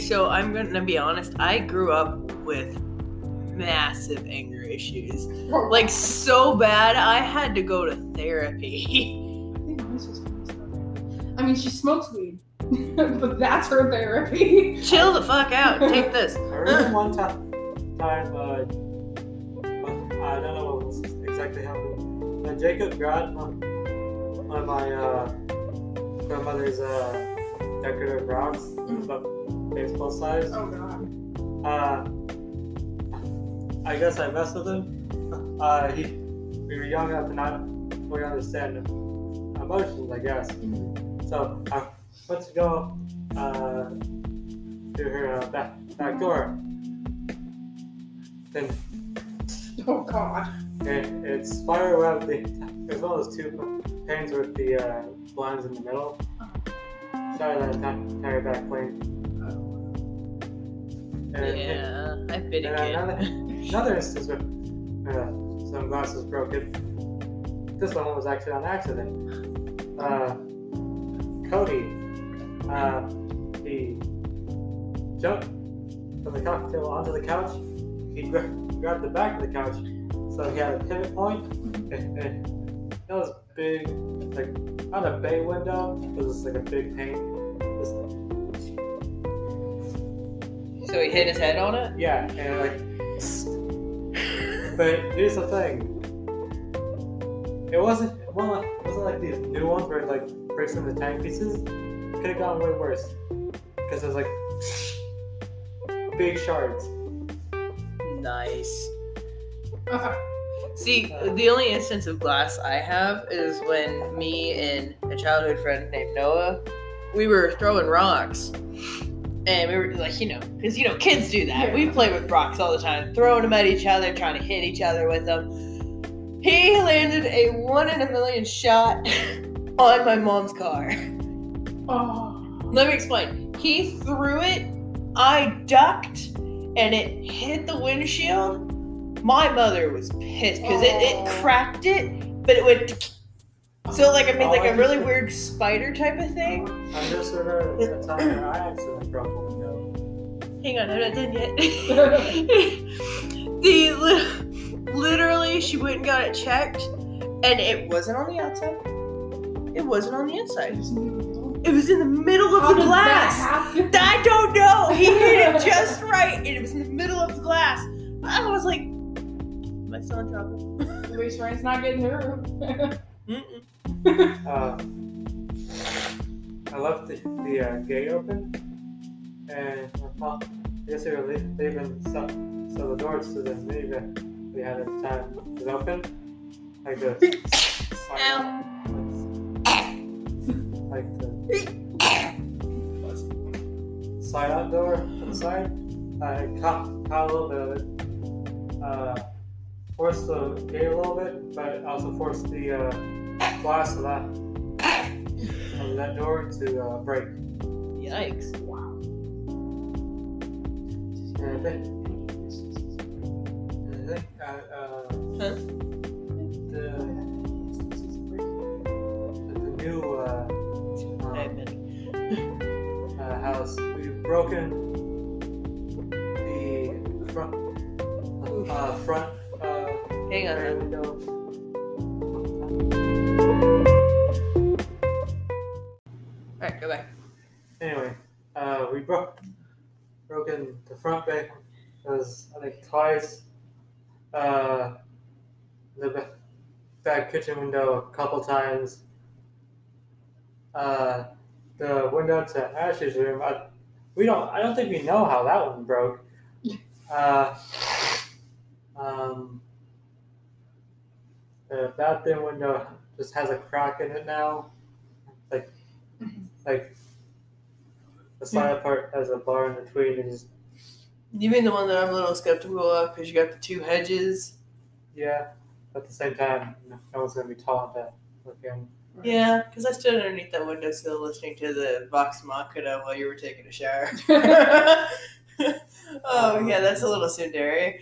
So I'm gonna be honest, I grew up with massive anger issues. Like, so bad I had to go to therapy. I think my sister was therapy. I mean, she smokes weed. But that's her therapy. Chill the fuck out. Take this. I remember one time, I don't know what was exactly happened, but Jacob grabbed one of my grandmother's decorative rocks, about baseball size. Oh god. I guess I messed with him. We were young enough to not fully understand emotions, I guess. Mm-hmm. So I went to go to her back door. Then, oh god! It spiderwebbed. There's one of those two panes with the blinds in the middle. Sorry, that entire back plane. I've been a kid. Another instance where some glass was broken. This one was actually on accident. Cody, he jumped from the cocktail onto the couch. He grabbed the back of the couch, so he had a pivot point. That was big, like, not a bay window, it was just like a big pane. So he hit his head on it? Yeah, and like, but here's the thing. It wasn't like these new ones where it like breaks into the timepieces. It could have gone way worse, because it was like big shards. Nice. See, the only instance of glass I have is when me and a childhood friend named Noah, we were throwing rocks. And we were like, because, kids do that. Yeah. We play with rocks all the time, throwing them at each other, trying to hit each other with them. He landed a 1 in a million shot on my mom's car. Oh. Let me explain. He threw it, I ducked, and it hit the windshield. My mother was pissed because it cracked it, but it went. So, like, I made like a really weird spider type of thing. I just remember the time that I accidentally broke the window. Hang on, I'm not done yet. Literally, she went and got it checked, and it wasn't on the outside. It wasn't on the inside. It was in the middle of the glass. I don't know. He hit it just right, and it was in the middle of the glass. I was like, am I still in trouble? Are we sure it's not getting her? I left the gate open, and I guess we were leaving, so the doors to the minivan we had at the time was open, like this. Like the slide-out door inside. I caught a little bit of it. Forced the gate a little bit, but I also forced the glass of that door to break. Yikes! Wow. The new house, we've broken the front. Hang on. Window. Alright, go back. Anyway, we broken the front back because I think twice. The back kitchen window a couple times. The window to Ash's room. I don't think we know how that one broke. The bathroom window just has a crack in it now. Like the side part has a bar in between. And just... You mean the one that I'm a little skeptical of because you got the two hedges? Yeah, but at the same time, no one's going to be tall to look in. Right. Yeah, because I stood underneath that windowsill listening to the Vox Machina while you were taking a shower. Oh, yeah, that's a little tsundere.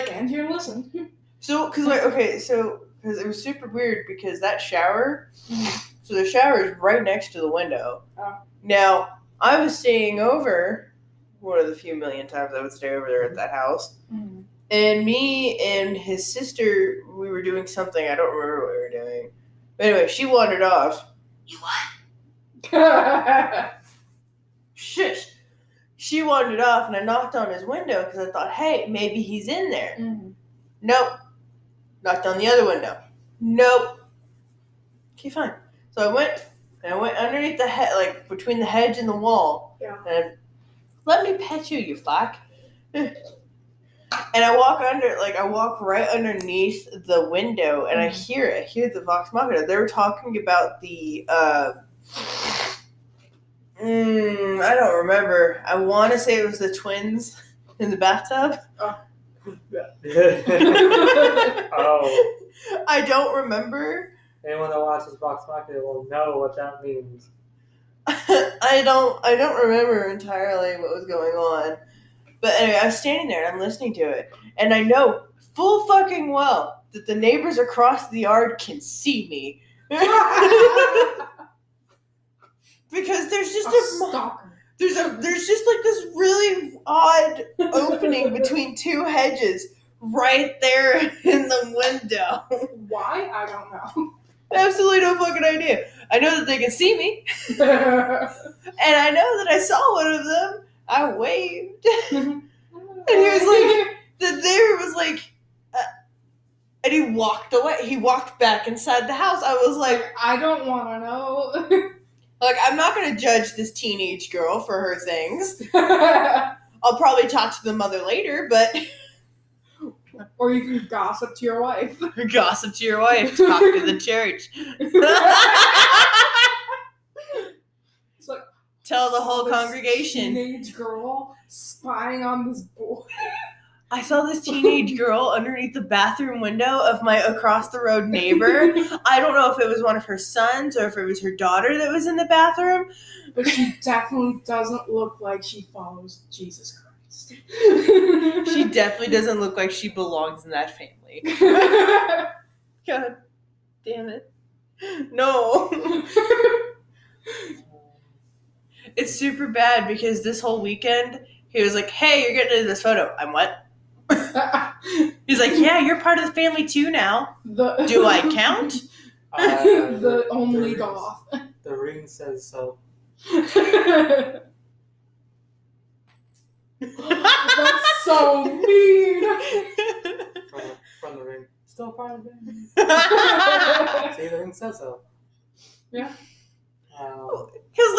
Stand here and listen. Because it was super weird because that shower, so the shower is right next to the window. Oh. Now, I was staying over one of the few million times I would stay over there at that house, and me and his sister, we were doing something. I don't remember what we were doing. But anyway, she wandered off. You what? Shush. She wandered off, and I knocked on his window because I thought, hey, maybe he's in there. Mm-hmm. Nope. Knocked on the other window. Nope. Okay, fine. So I went underneath the hedge, like between the hedge and the wall. Yeah. And let me pet you, you fuck. And I walk right underneath the window, and I hear the Vox Machina. They were talking about the. I don't remember. I want to say it was the twins in the bathtub. Oh. Oh. I don't remember. Anyone that watches Vox Machina will know what that means. I don't remember entirely what was going on. But anyway, I'm standing there and I'm listening to it. And I know full fucking well that the neighbors across the yard can see me. Because there's just there's just like this really odd opening between two hedges right there in the window. Why? I don't know. Absolutely no fucking idea. I know that they can see me. And I know that I saw one of them. I waved. And and he walked away. He walked back inside the house. I was like, I don't want to know. Like, I'm not going to judge this teenage girl for her things. I'll probably talk to the mother later, but... Or you can gossip to your wife. Gossip to your wife. Talk to the church. It's like, tell the whole congregation. Teenage girl spying on this boy. I saw this teenage girl underneath the bathroom window of my across-the-road neighbor. I don't know if it was one of her sons or if it was her daughter that was in the bathroom. But she definitely doesn't look like she follows Jesus Christ. She definitely doesn't look like she belongs in that family. God damn it. No. It's super bad because this whole weekend, he was like, hey, you're getting into this photo. I'm what? He's like, yeah, you're part of the family too now. Do I count? The only golf. The ring says so. That's so mean. From the ring. Still part of the ring. See, the ring says so. Yeah. Because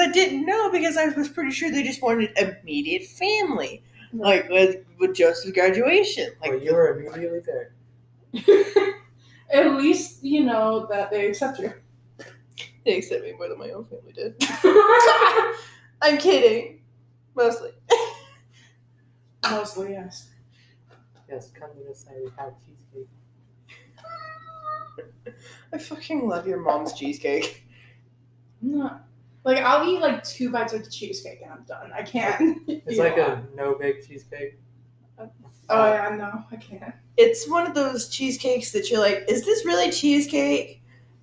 I didn't know, because I was pretty sure they just wanted immediate family. Like, with Joseph's graduation. Like, well, you were immediately there. At least, you know, that they accept you. They accept me more than my own family did. I'm kidding. Mostly. Mostly, yes. Yes, come to this side, we have cheesecake. I fucking love your mom's cheesecake. I'm not. Like, I'll eat, like, 2 bites of cheesecake and I'm done. I can't. It's like a no-bake cheesecake. Oh, yeah, no, I can't. It's one of those cheesecakes that you're like, is this really cheesecake?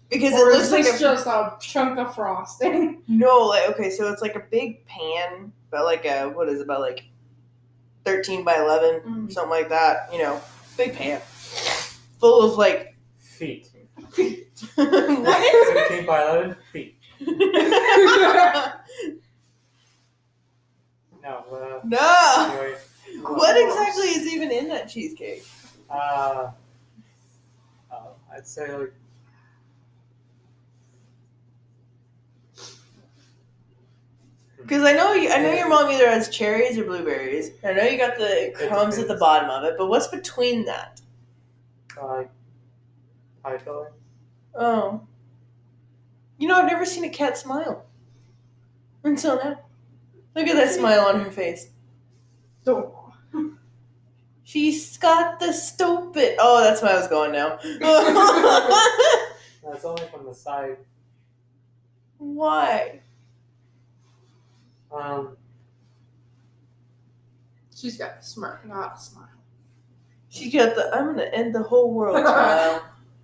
Because or it looks like just a chunk of frosting. No, like, okay, so it's like a big pan, but like a, what is it, about like 13 by 11, something like that, you know, big pan. Full of like... Feet. What? 13 by 11, feet. No. Anyway, what exactly is even in that cheesecake? I'd say like... Because I know your mom either has cherries or blueberries. I know you got the crumbs at the bottom of it, but what's between that? Pie filling. Oh. You know, I've never seen a cat smile. Until now. Look at that smile on her face. Oh. She's got the stupid... Oh, that's where I was going now. That's only from the side. Why? She's got the smirk, not a smile. She got the I'm gonna end the whole world smile.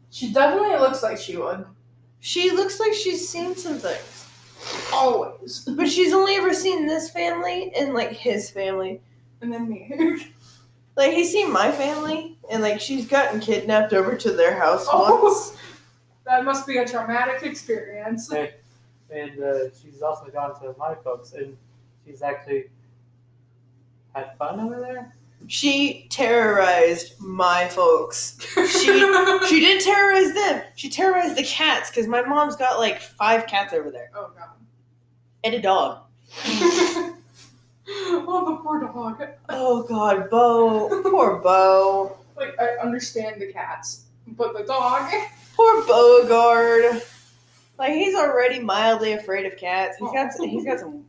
She definitely looks like she would. She looks like she's seen some things. Always. But she's only ever seen this family and like his family. And then me. Like he's seen my family and like she's gotten kidnapped over to their house once. That must be a traumatic experience. Hey. And she's also gone to my folks, and she's actually had fun over there. She terrorized my folks. She didn't terrorize them. She terrorized the cats, because my mom's got, like, 5 cats over there. Oh, God. And a dog. Oh, the poor dog. Oh, God, Bo. Poor Bo. Like, I understand the cats, but the dog. Poor Beauregard. Like he's already mildly afraid of cats. He's got some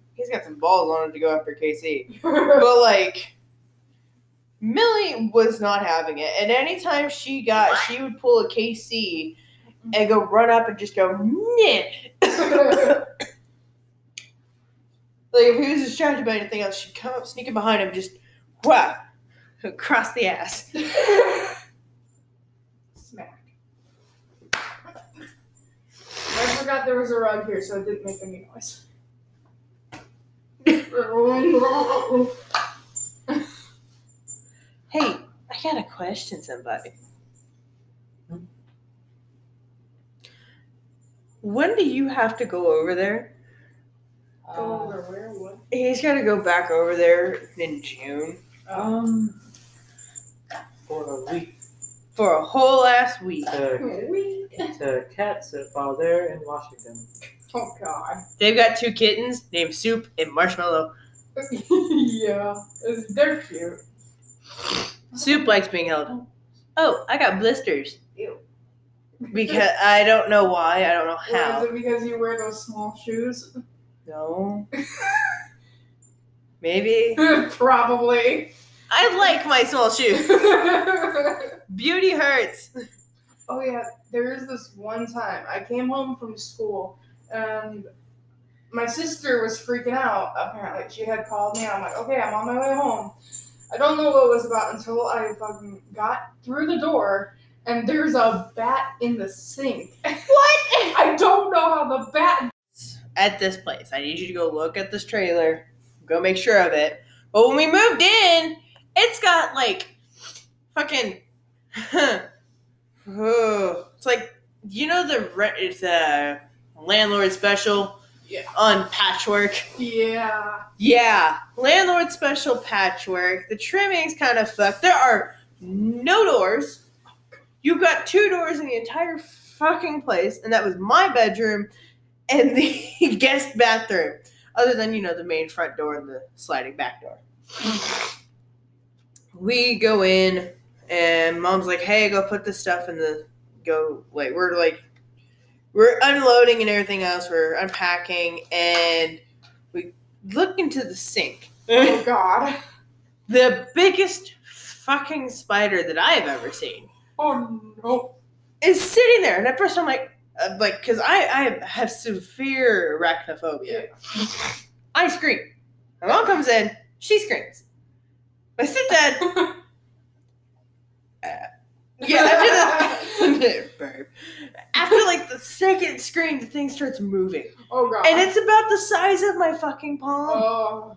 balls on him to go after KC. But like Millie was not having it. And anytime she would pull a KC and go run up and just go nah. Like if he was distracted by anything else, she'd come up sneaking behind him, just whap across the ass. I forgot there was a rug here, so it didn't make any noise. Hey, I gotta question somebody. When do you have to go over there? Go over where? What? He's gotta go back over there in June. For a week. For a whole ass week. To cat sit while they're in Washington. Oh, God. They've got 2 kittens named Soup and Marshmallow. Yeah, they're cute. Soup likes being held. Oh, I got blisters. Ew. Because I don't know why. I don't know how. Or is it because you wear those small shoes? No. Maybe. Probably. I like my small shoes. Beauty hurts. Oh, yeah. There is this one time. I came home from school, and my sister was freaking out, apparently. She had called me, and I'm like, okay, I'm on my way home. I don't know what it was about until I fucking got through the door, and there's a bat in the sink. What? I don't know how the bat... At this place. I need you to go look at this trailer. Go make sure of it. But when we moved in, it's got, like, fucking... Oh, it's like, you know the landlord special on patchwork? Yeah. Yeah. Landlord special patchwork. The trimming's kind of fucked. There are no doors. You've got 2 doors in the entire fucking place, and that was my bedroom and the guest bathroom. Other than, you know, the main front door and the sliding back door. We go in. And Mom's like, hey, go put this stuff in the, go, like, we're unloading and everything else. We're unpacking, and we look into the sink. Oh, God. The biggest fucking spider that I've ever seen. Oh, no. Is sitting there. And at first I'm like, Like, because I have severe arachnophobia. Yeah. I scream. My mom comes in. She screams. My stepdad. Yeah, after the after like the second scream, the thing starts moving. Oh god! And it's about the size of my fucking palm. Oh.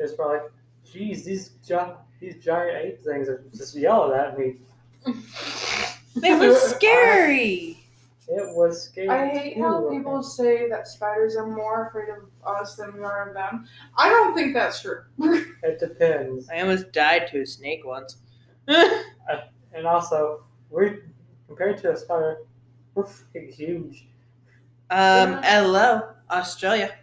It's probably like, geez, these giant ape things are just yelling at me. It was scary. It was scary. I hate how people say that spiders are more afraid of us than we are of them. I don't think that's true. It depends. I almost died to a snake once. And also, we're compared to a spider, we're freaking huge. Hello, Australia.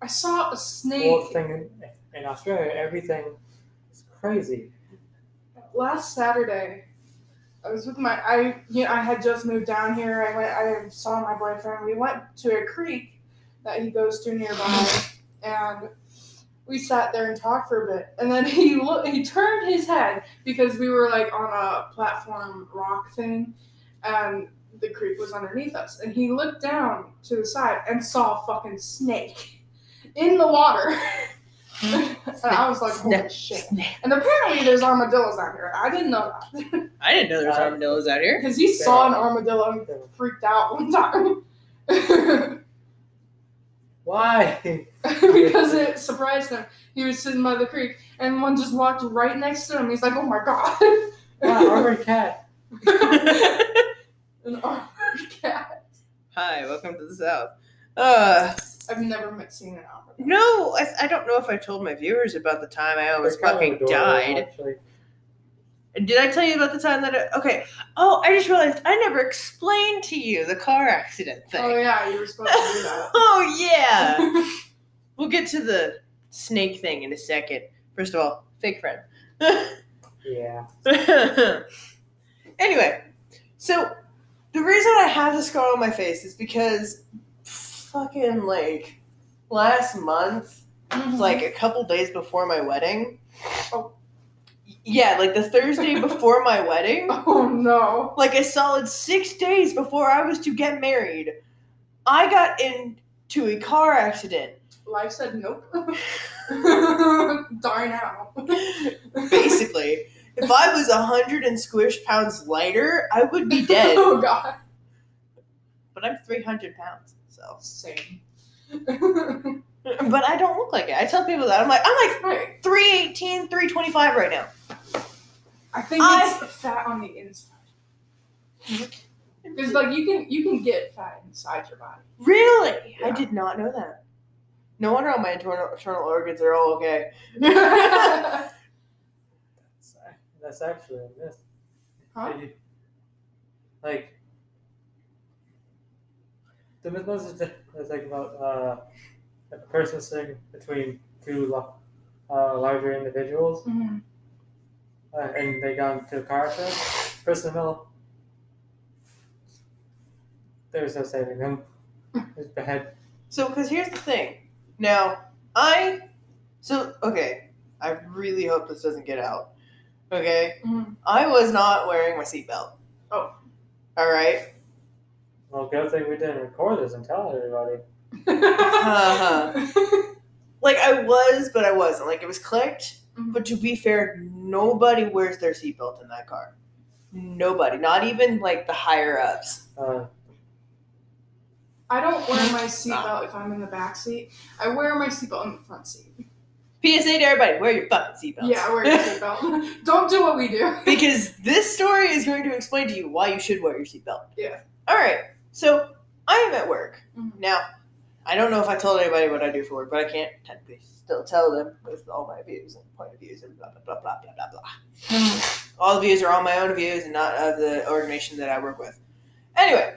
I saw a snake. Wolf thing in Australia, everything is crazy. Last Saturday, I was with I had just moved down here. I saw my boyfriend. We went to a creek that he goes to nearby, and we sat there and talked for a bit. And then he turned his head because we were like on a platform rock thing, and the creek was underneath us. And he looked down to the side and saw a fucking snake in the water. And I was like, holy shit. And apparently there's armadillos out here. I didn't know that. I didn't know there's armadillos out here. Because he saw an armadillo and freaked out one time. Why? Because it surprised him. He was sitting by the creek and one just walked right next to him. He's like, oh my god. Wow, armored cat. An armored cat. Hi, welcome to the South. I've never seen an opera. No, I don't know if I told my viewers about the time I almost fucking died. Actually. Did I tell you about the time that I just realized I never explained to you the car accident thing. Oh, yeah, you were supposed to do that. Oh, yeah. We'll get to the snake thing in a second. First of all, fake friend. Yeah. Anyway, so the reason I have the scar on my face is because... fucking like last month, like a couple days before my wedding. Oh, yeah, like the Thursday before my wedding. Oh no! Like a solid 6 days before I was to get married, I got into a car accident. Life said nope. Darn out. Basically, if I was 100 and squish pounds lighter, I would be dead. Oh god! But I'm 300 pounds. Same. But I don't look like it. I tell people that. I'm like 318, 325 right now. I think it's fat on the inside. Because like you can get fat inside your body. Really? Yeah. I did not know that. No wonder all my internal organs are all okay. that's actually a myth. Huh? Like the myth was like about a person sitting between two larger individuals, mm-hmm. And they got into a car accident. Person in the middle, there was no saving them. Just the head. So, because here's the thing. Now, I really hope this doesn't get out. Okay, mm-hmm. I was not wearing my seatbelt. Oh, all right. Well, good thing we didn't record this and tell everybody. Uh-huh. Like, I was, but I wasn't. Like, it was clicked. Mm-hmm. But to be fair, nobody wears their seatbelt in that car. Nobody. Not even, like, the higher-ups. I don't wear my seatbelt if I'm in the back seat. I wear my seatbelt in the front seat. PSA to everybody, wear your fucking seatbelt. Yeah, wear your seatbelt. Don't do what we do. Because this story is going to explain to you why you should wear your seatbelt. Yeah. All right. So, I'm at work. Mm-hmm. Now, I don't know if I told anybody what I do for work, but I can't technically still tell them with all my views and point of views and blah, blah, blah, blah, blah, blah, blah. All the views are all my own views and not of the organization that I work with. Anyway,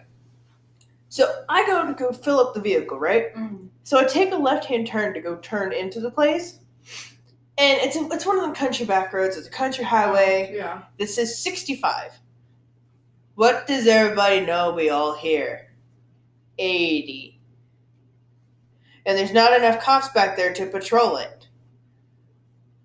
so I go fill up the vehicle, right? Mm-hmm. So, I take a left-hand turn to go turn into the place, and it's one of them country back roads. It's a country highway. Yeah. This is 65. What does everybody know we all hear? 80. And there's not enough cops back there to patrol it.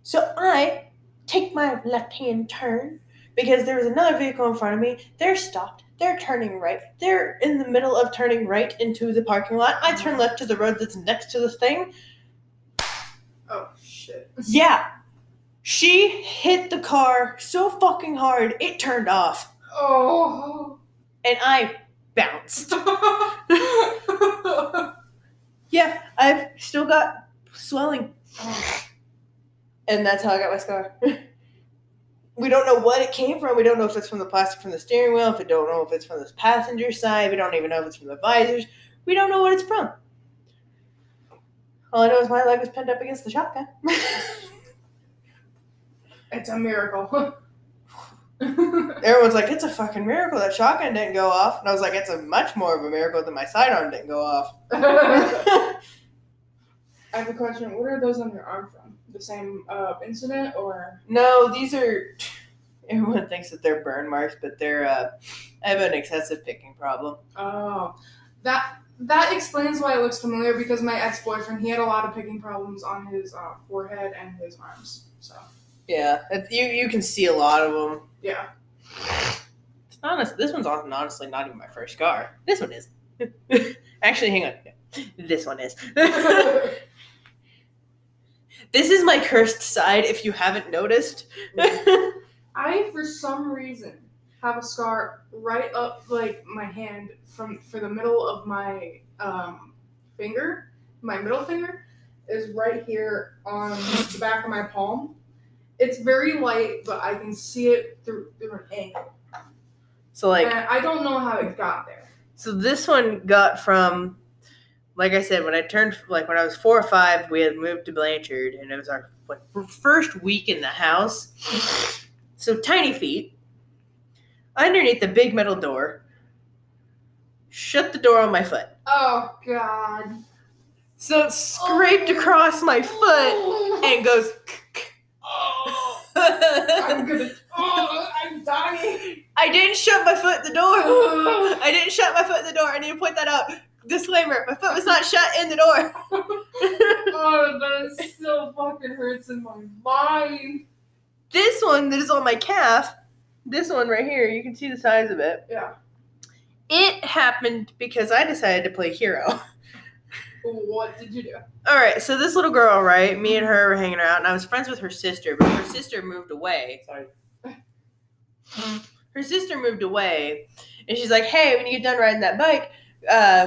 So I take my left-hand turn, because there was another vehicle in front of me. They're stopped. They're turning right. They're in the middle of turning right into the parking lot. I turn left to the road that's next to this thing. Oh, shit. Yeah. She hit the car so fucking hard, it turned off. Oh. And I bounced. Yeah, I've still got swelling. Oh. And that's how I got my scar. We don't know what it came from. We don't know if it's from the plastic from the steering wheel. If we don't know if it's from the passenger side. We don't even know if it's from the visors. We don't know what it's from. All I know is my leg was pinned up against the shotgun. It's a miracle. Everyone's like, it's a fucking miracle that shotgun didn't go off. And I was like, it's a much more of a miracle that my sidearm didn't go off. I have a question. What are those on your arm from? The same incident, or no? These are everyone thinks that they're burn marks, but they're. I have an excessive picking problem. Oh, that explains why it looks familiar. Because my ex-boyfriend, he had a lot of picking problems on his forehead and his arms. So yeah, you can see a lot of them. Yeah. It's honest. This one's honestly not even my first scar. This one is. Actually, hang on. This one is. This is my cursed side, if you haven't noticed. I, for some reason, have a scar right up, like, my hand for the middle of my finger. My middle finger is right here on the back of my palm. It's very light, but I can see it through an angle. So, like... And I don't know how it got there. So this one got from... Like I said, when I was 4 or 5, we had moved to Blanchard, and it was our first week in the house. So tiny feet, underneath the big metal door, shut the door on my foot. Oh, God. So it scraped across my foot and goes, oh, I'm dying. I didn't shut my foot in the door. I didn't shut my foot in the door. I need to point that out. Disclaimer, my foot was not shut in the door. Oh, but it still fucking hurts in my mind. This one that is on my calf, this one right here, you can see the size of it. Yeah. It happened because I decided to play hero. What did you do? All right, so this little girl, right, me and her were hanging out, and I was friends with her sister, but her sister moved away. Sorry. Her sister moved away, and she's like, hey, when you get done riding that bike...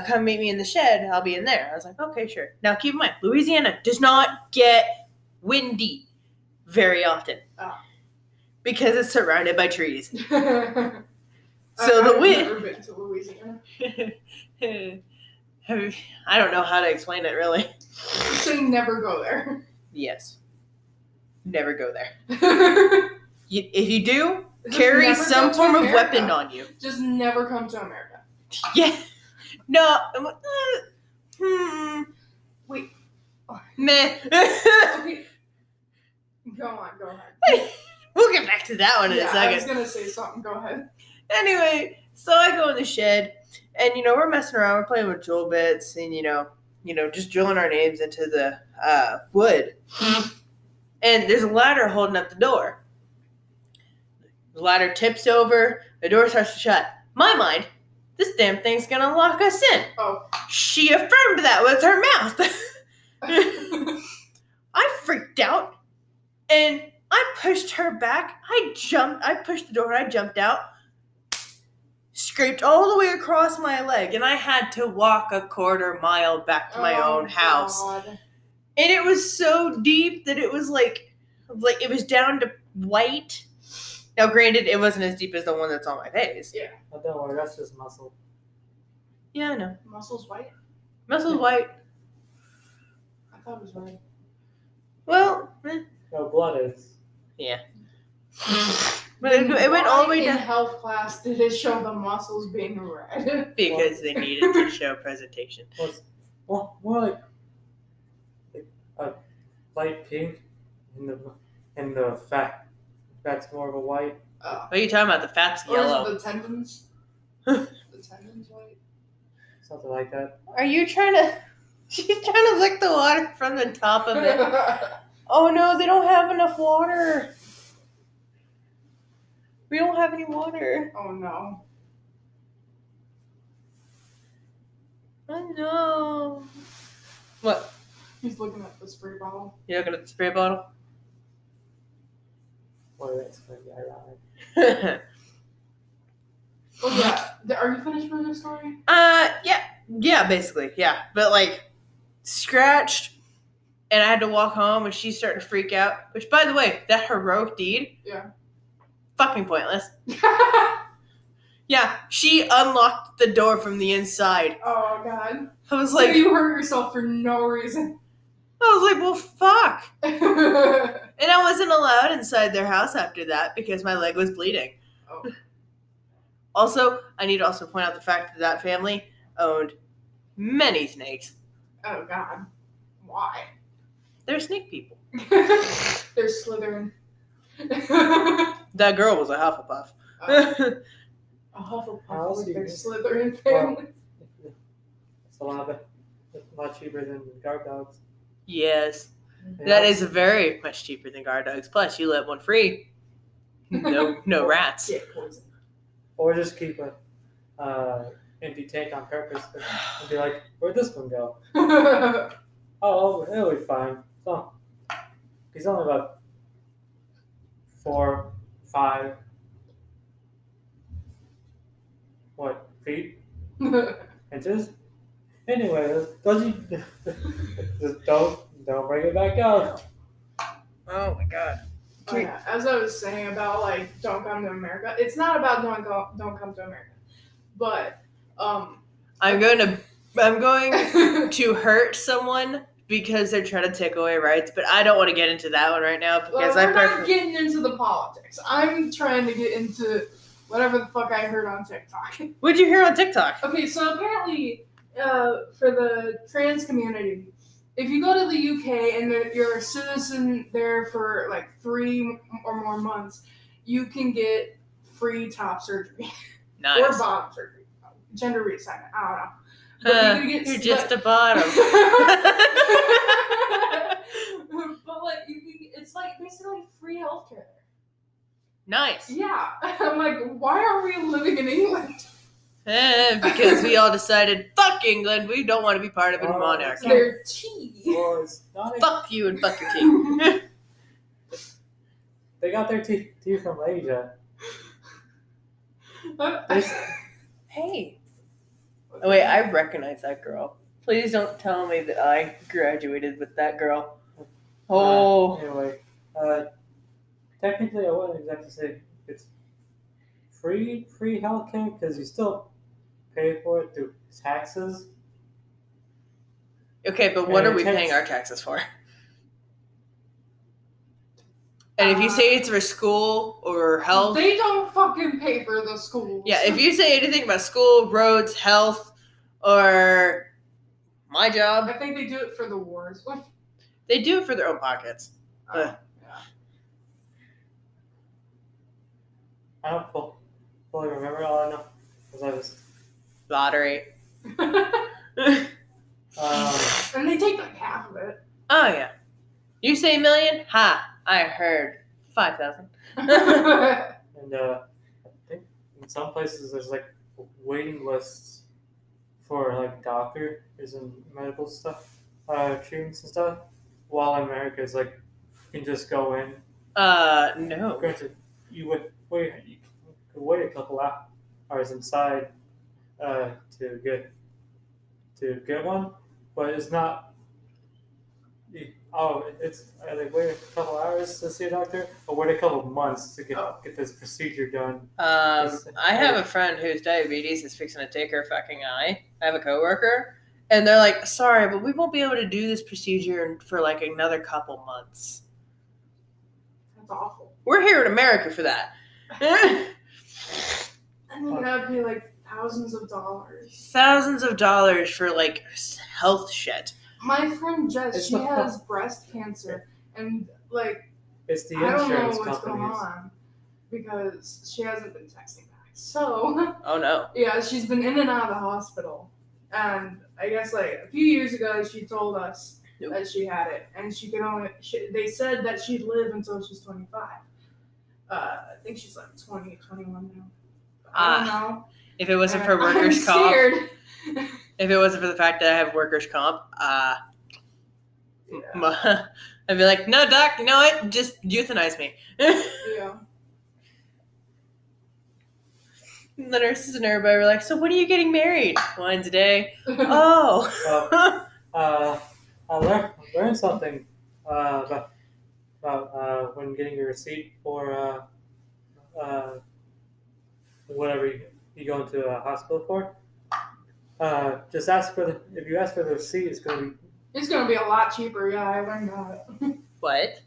come meet me in the shed. I'll be in there. I was like, okay, sure. Now, keep in mind, Louisiana does not get windy very often because it's surrounded by trees. So I've never been to Louisiana. I don't know how to explain it, really. So you never go there. Yes. Never go there. If you do, just carry some form of weapon on you. Just never come to America. Yeah. No. Wait. Oh. Meh. Okay. Go on. We'll get back to that one in a second. I was going to say something. Go ahead. Anyway, so I go in the shed, and, we're messing around. We're playing with drill bits and, just drilling our names into the wood. And there's a ladder holding up the door. The ladder tips over. The door starts to shut. My mind... This damn thing's gonna lock us in. Oh. She affirmed that with her mouth. I freaked out, and I pushed her back. I pushed the door, and I jumped out. Scraped all the way across my leg, and I had to walk a quarter mile back to my own house. God. And it was so deep that it was like it was down to white. Now, granted, it wasn't as deep as the one that's on my face. Yeah. But don't worry, that's just muscle. Yeah, I know. Muscle's white? Muscle's white. I thought it was white. Well, no, blood is. Yeah. But it went all the way down. In health class, did it show the muscles being red? Because they needed to show presentation. Well, more like a light pink in the fat. That's more of a white. What are you talking about? The fat's yellow. Or is it the tendons? The tendons white? Something like that. Are you trying to... She's trying to lick the water from the top of it. Oh, no, they don't have enough water. We don't have any water. Oh, no. I know. What? He's looking at the spray bottle. You're looking at the spray bottle? Boy, that's going to be ironic. Well, yeah. Are you finished with your story? Yeah. Yeah, basically. Yeah. But, like, scratched, and I had to walk home, and she's starting to freak out. Which, by the way, that heroic deed. Yeah. Fucking pointless. Yeah, she unlocked the door from the inside. Oh, God. I was like... So you hurt yourself for no reason. I was like, well, fuck. And I wasn't allowed inside their house after that because my leg was bleeding. Oh. Also, I need to also point out the fact that that family owned many snakes. Oh, God. Why? They're snake people. They're Slytherin. That girl was a Hufflepuff. A Hufflepuff with their Slytherin family. Well, it's a lot cheaper than guard dogs. Yes. Yeah. That is very much cheaper than guard dogs. Plus, you let one free. No or, rats. Yeah, poison. Or just keep an empty tank on purpose and be like, where'd this one go? Oh, it'll be fine. So, he's only about 4, 5, what, feet? Inches? Anyway, don't bring it back out. Oh my God. Oh, yeah. As I was saying about, like, don't come to America, it's not about don't come to America, but I'm going to hurt someone because they're trying to take away rights, but I don't want to get into that one right now because I'm not getting into the politics. I'm trying to get into whatever the fuck I heard on TikTok. What'd you hear on TikTok? Okay, so apparently, for the trans community, if you go to the UK and you're a citizen there for like 3 or more months, you can get free top surgery. Nice. Or bottom surgery, gender reassignment. I don't know. You're just a bottom. But like, it's like basically free healthcare. Nice. Yeah. I'm like, why are we living in England? Because we all decided, fuck England, we don't want to be part of a monarchy. Their tea. Well, fuck you and fuck your tea. They got their tea from Asia. Hey. Oh, wait, I recognize that girl. Please don't tell me that I graduated with that girl. Oh. Anyway, technically I wouldn't exactly say it's free healthcare because you still pay for it through taxes. Okay, but what are we paying our taxes for? And if you say it's for school or health... They don't fucking pay for the schools. Yeah, if you say anything about school, roads, health, or my job... I think they do it for the wars. What? They do it for their own pockets. Yeah. I don't fully remember. All I know because I was... Lottery. And they take like half of it. Oh, yeah. You say $1 million? Ha! I heard 5,000. And I think in some places there's like waiting lists for like doctors and medical stuff, treatments and stuff. While in America, it's like you can just go in. No. Granted, you could wait a couple hours inside to get one, but it's not. Oh, it's like wait a couple hours to see a doctor, or wait a couple months to get this procedure done. I have a friend whose diabetes is fixing to take her fucking eye. I have a coworker, and they're like, "Sorry, but we won't be able to do this procedure for like another couple months." That's awful. We're here in America for that. And then that'd be like thousands of dollars. For like health shit. My friend Jess, she has breast cancer, and like it's the insurance companies. I don't know what's going on because she hasn't been texting back. So, oh no, yeah, she's been in and out of the hospital, and I guess like a few years ago she told us that she had it, and they said that she'd live until she's 25. I think she's like 20, 21 now. I don't know. If it wasn't for workers' comp, if it wasn't for the fact that I have workers' comp, yeah. I'd be like, no, doc, you know what? Just euthanize me. Yeah. And the nurses and everybody were like, so when are you getting married? Wednesday. Oh. I learned something about when getting your receipt for whatever you go into a hospital for. Just ask for the, if you ask for the receipt, it's going to be. It's going to be a lot cheaper. Yeah, I learned that. What?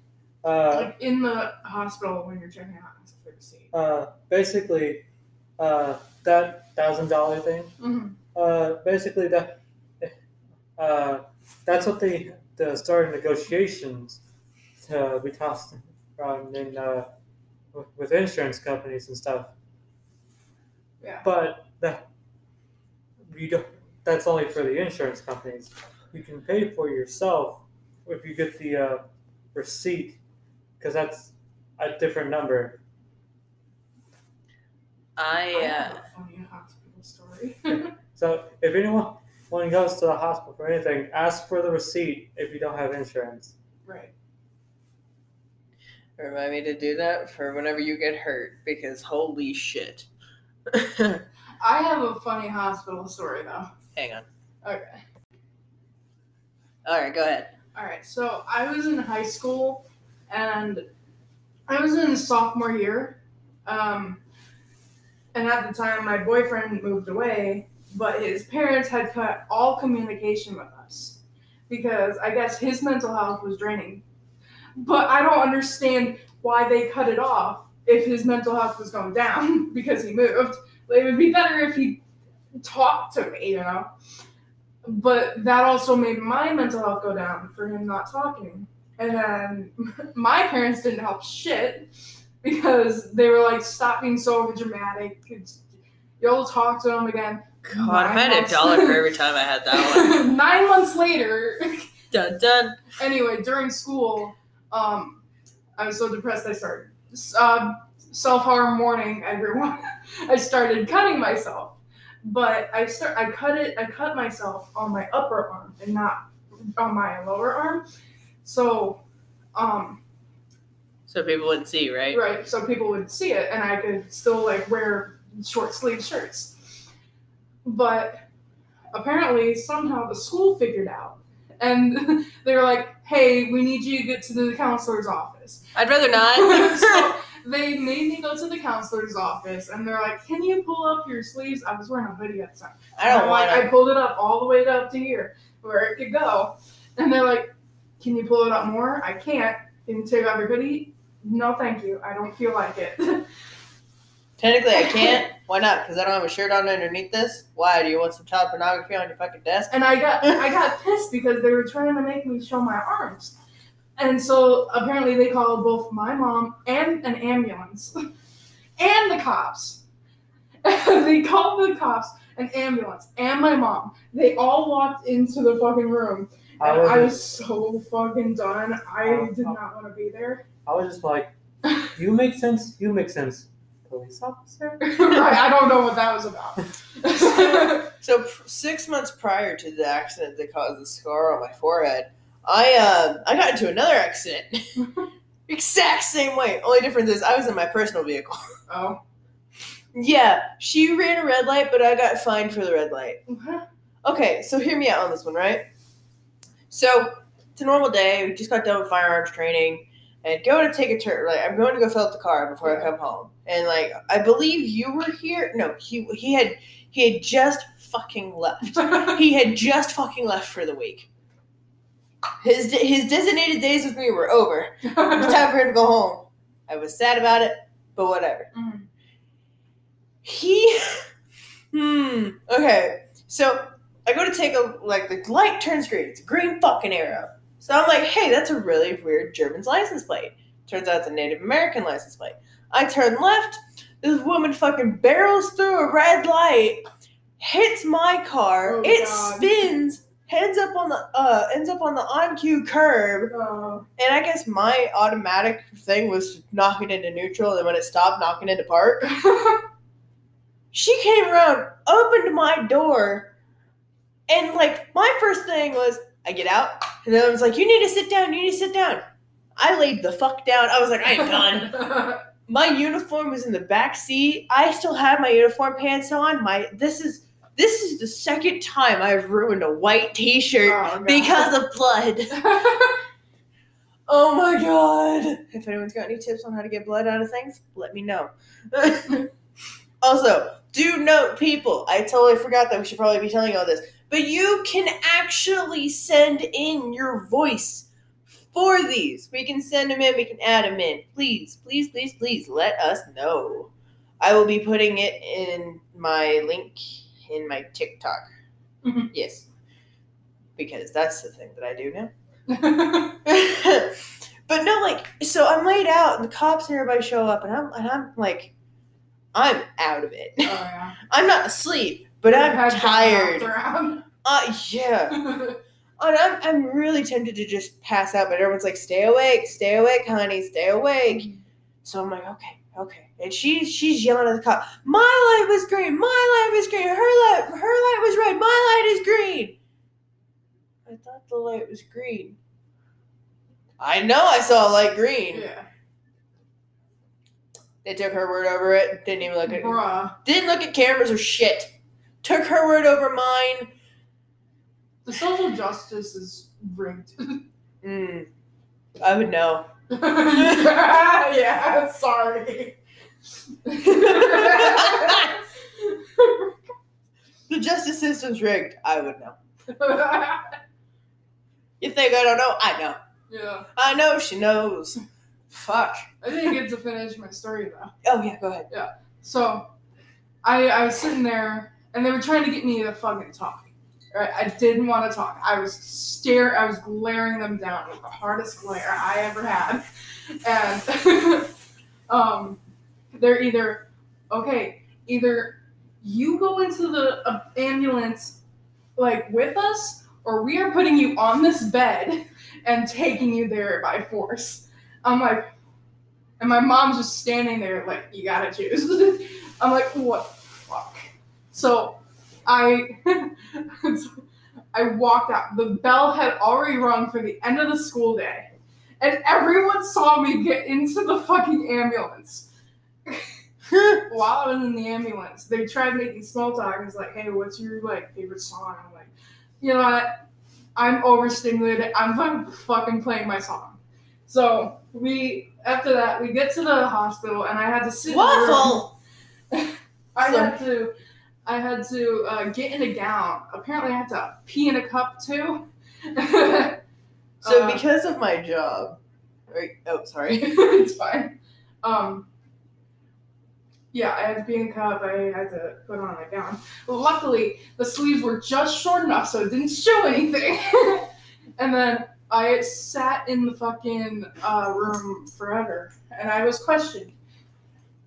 Like in the hospital when you're checking out, ask for the receipt. Basically, that $1,000 thing. Mm-hmm. Basically that. That's what the start of negotiations to be tossed around in with insurance companies and stuff. Yeah. But you don't. That's only for the insurance companies. You can pay for yourself if you get the receipt, because that's a different number. I have a funny hospital story. So if anyone goes to the hospital for anything, ask for the receipt if you don't have insurance. Right. Remind me to do that for whenever you get hurt, because holy shit. I have a funny hospital story, though. Hang on. Okay. All right, go ahead. All right, so I was in high school, and I was in sophomore year. And at the time, my boyfriend moved away, but his parents had cut all communication with us because I guess his mental health was draining. But I don't understand why they cut it off if his mental health was going down because he moved. It would be better if he talked to me, you know? But that also made my mental health go down for him not talking. And then my parents didn't help shit because they were like, stop being so dramatic. You'll talk to him again. God, if I had $1 for every time I had that one. 9 months later. Dun, dun. Anyway, during school, I was so depressed I started self-harm warning, everyone. I started cutting myself. But I cut myself on my upper arm and not on my lower arm. So people wouldn't see, right? Right. So people would see it, and I could still like wear short sleeve shirts. But apparently somehow the school figured out, and they were like, "Hey, we need you to get to the counselor's office." I'd rather not. So, they made me go to the counselor's office, and they're like, "Can you pull up your sleeves?" I was wearing a hoodie at the time. I pulled it up all the way up to here, where it could go. And they're like, "Can you pull it up more?" I can't. "Can you take off your hoodie?" "No, thank you. I don't feel like it." Technically, I can't. Why not? Because I don't have a shirt on underneath this. Why? Do you want some child pornography on your fucking desk? And I got pissed because they were trying to make me show my arms. And so apparently they called both my mom and an ambulance and the cops. They called the cops, an ambulance, and my mom. They all walked into the fucking room. And I was so fucking done. I did not want to be there. I was just like, you make sense. Police officer? Right, I don't know what that was about. So 6 months prior to the accident that caused the scar on my forehead, I got into another accident. Exact same way. Only difference is I was in my personal vehicle. Oh. Yeah, she ran a red light, but I got fined for the red light. Uh-huh. Okay, so hear me out on this one, right? So it's a normal day. We just got done with firearms training and going to take a turn. Like, I'm going to go fill up the car before I come home. And like, I believe you were here. No, he had just fucking left. He had just fucking left for the week. His designated days with me were over. It was time for him to go home. I was sad about it, but whatever. Mm. Okay. So I go to take the light turns green. It's a green fucking arrow. So I'm like, hey, that's a really weird German's license plate. Turns out it's a Native American license plate. I turn left. This woman fucking barrels through a red light, hits my car. Oh, it spins. ends up on the on-cue curb. Oh. And I guess my automatic thing was to knock it into neutral, and when it stopped, knocking into park. She came around, opened my door, and like my first thing was I get out, and then I was like, you need to sit down. I laid the fuck down. I was like, I ain't done. My uniform was in the back seat. I still had my uniform pants on. This is the second time I've ruined a white t-shirt because of blood. Oh my god. If anyone's got any tips on how to get blood out of things, let me know. Also, do note, people, I totally forgot that we should probably be telling you all this, but you can actually send in your voice for these. We can send them in. We can add them in. Please, please, please, please let us know. I will be putting it in my link in my TikTok. Mm-hmm. Yes. Because that's the thing that I do now. But no, like, so I'm laid out and the cops and everybody show up and I'm like, I'm out of it. Oh, yeah. I'm not asleep, but I'm tired. Yeah. And I'm really tempted to just pass out, but everyone's like, stay awake, honey, stay awake. So I'm like, okay. And she's yelling at the cop, my light was green, her light was red, my light is green. I thought the light was green. I know I saw a light green. Yeah. They took her word over it, didn't even look at it. Didn't look at cameras or shit. Took her word over mine. The social justice is rigged. I would know. Yeah, sorry. The justice system's rigged. I would know. You think I don't know? I know. Yeah. I know she knows. Fuck. I didn't get to finish my story, though. Oh, yeah, go ahead. Yeah. So, I was sitting there, and they were trying to get me to fucking talk. Right? I didn't want to talk. I was glaring them down with the hardest glare I ever had. And they're either you go into the ambulance, like, with us, or we are putting you on this bed and taking you there by force. I'm like, and my mom's just standing there like, you gotta choose. I'm like, what the fuck? So I walked out. The bell had already rung for the end of the school day. And everyone saw me get into the fucking ambulance. While I was in the ambulance, they tried making small talk. I was like, hey, what's your like favorite song? I'm like, you know what? I'm overstimulated. I'm fucking playing my song. So after that, we get to the hospital and I had to sit Waffle! In the room. I had to get in a gown. Apparently I had to pee in a cup too. So because of my job, sorry. It's fine. Yeah, I had to pee in a cup. I had to put on a gown. Luckily, the sleeves were just short enough so it didn't show anything. And then I sat in the fucking room forever, and I was questioned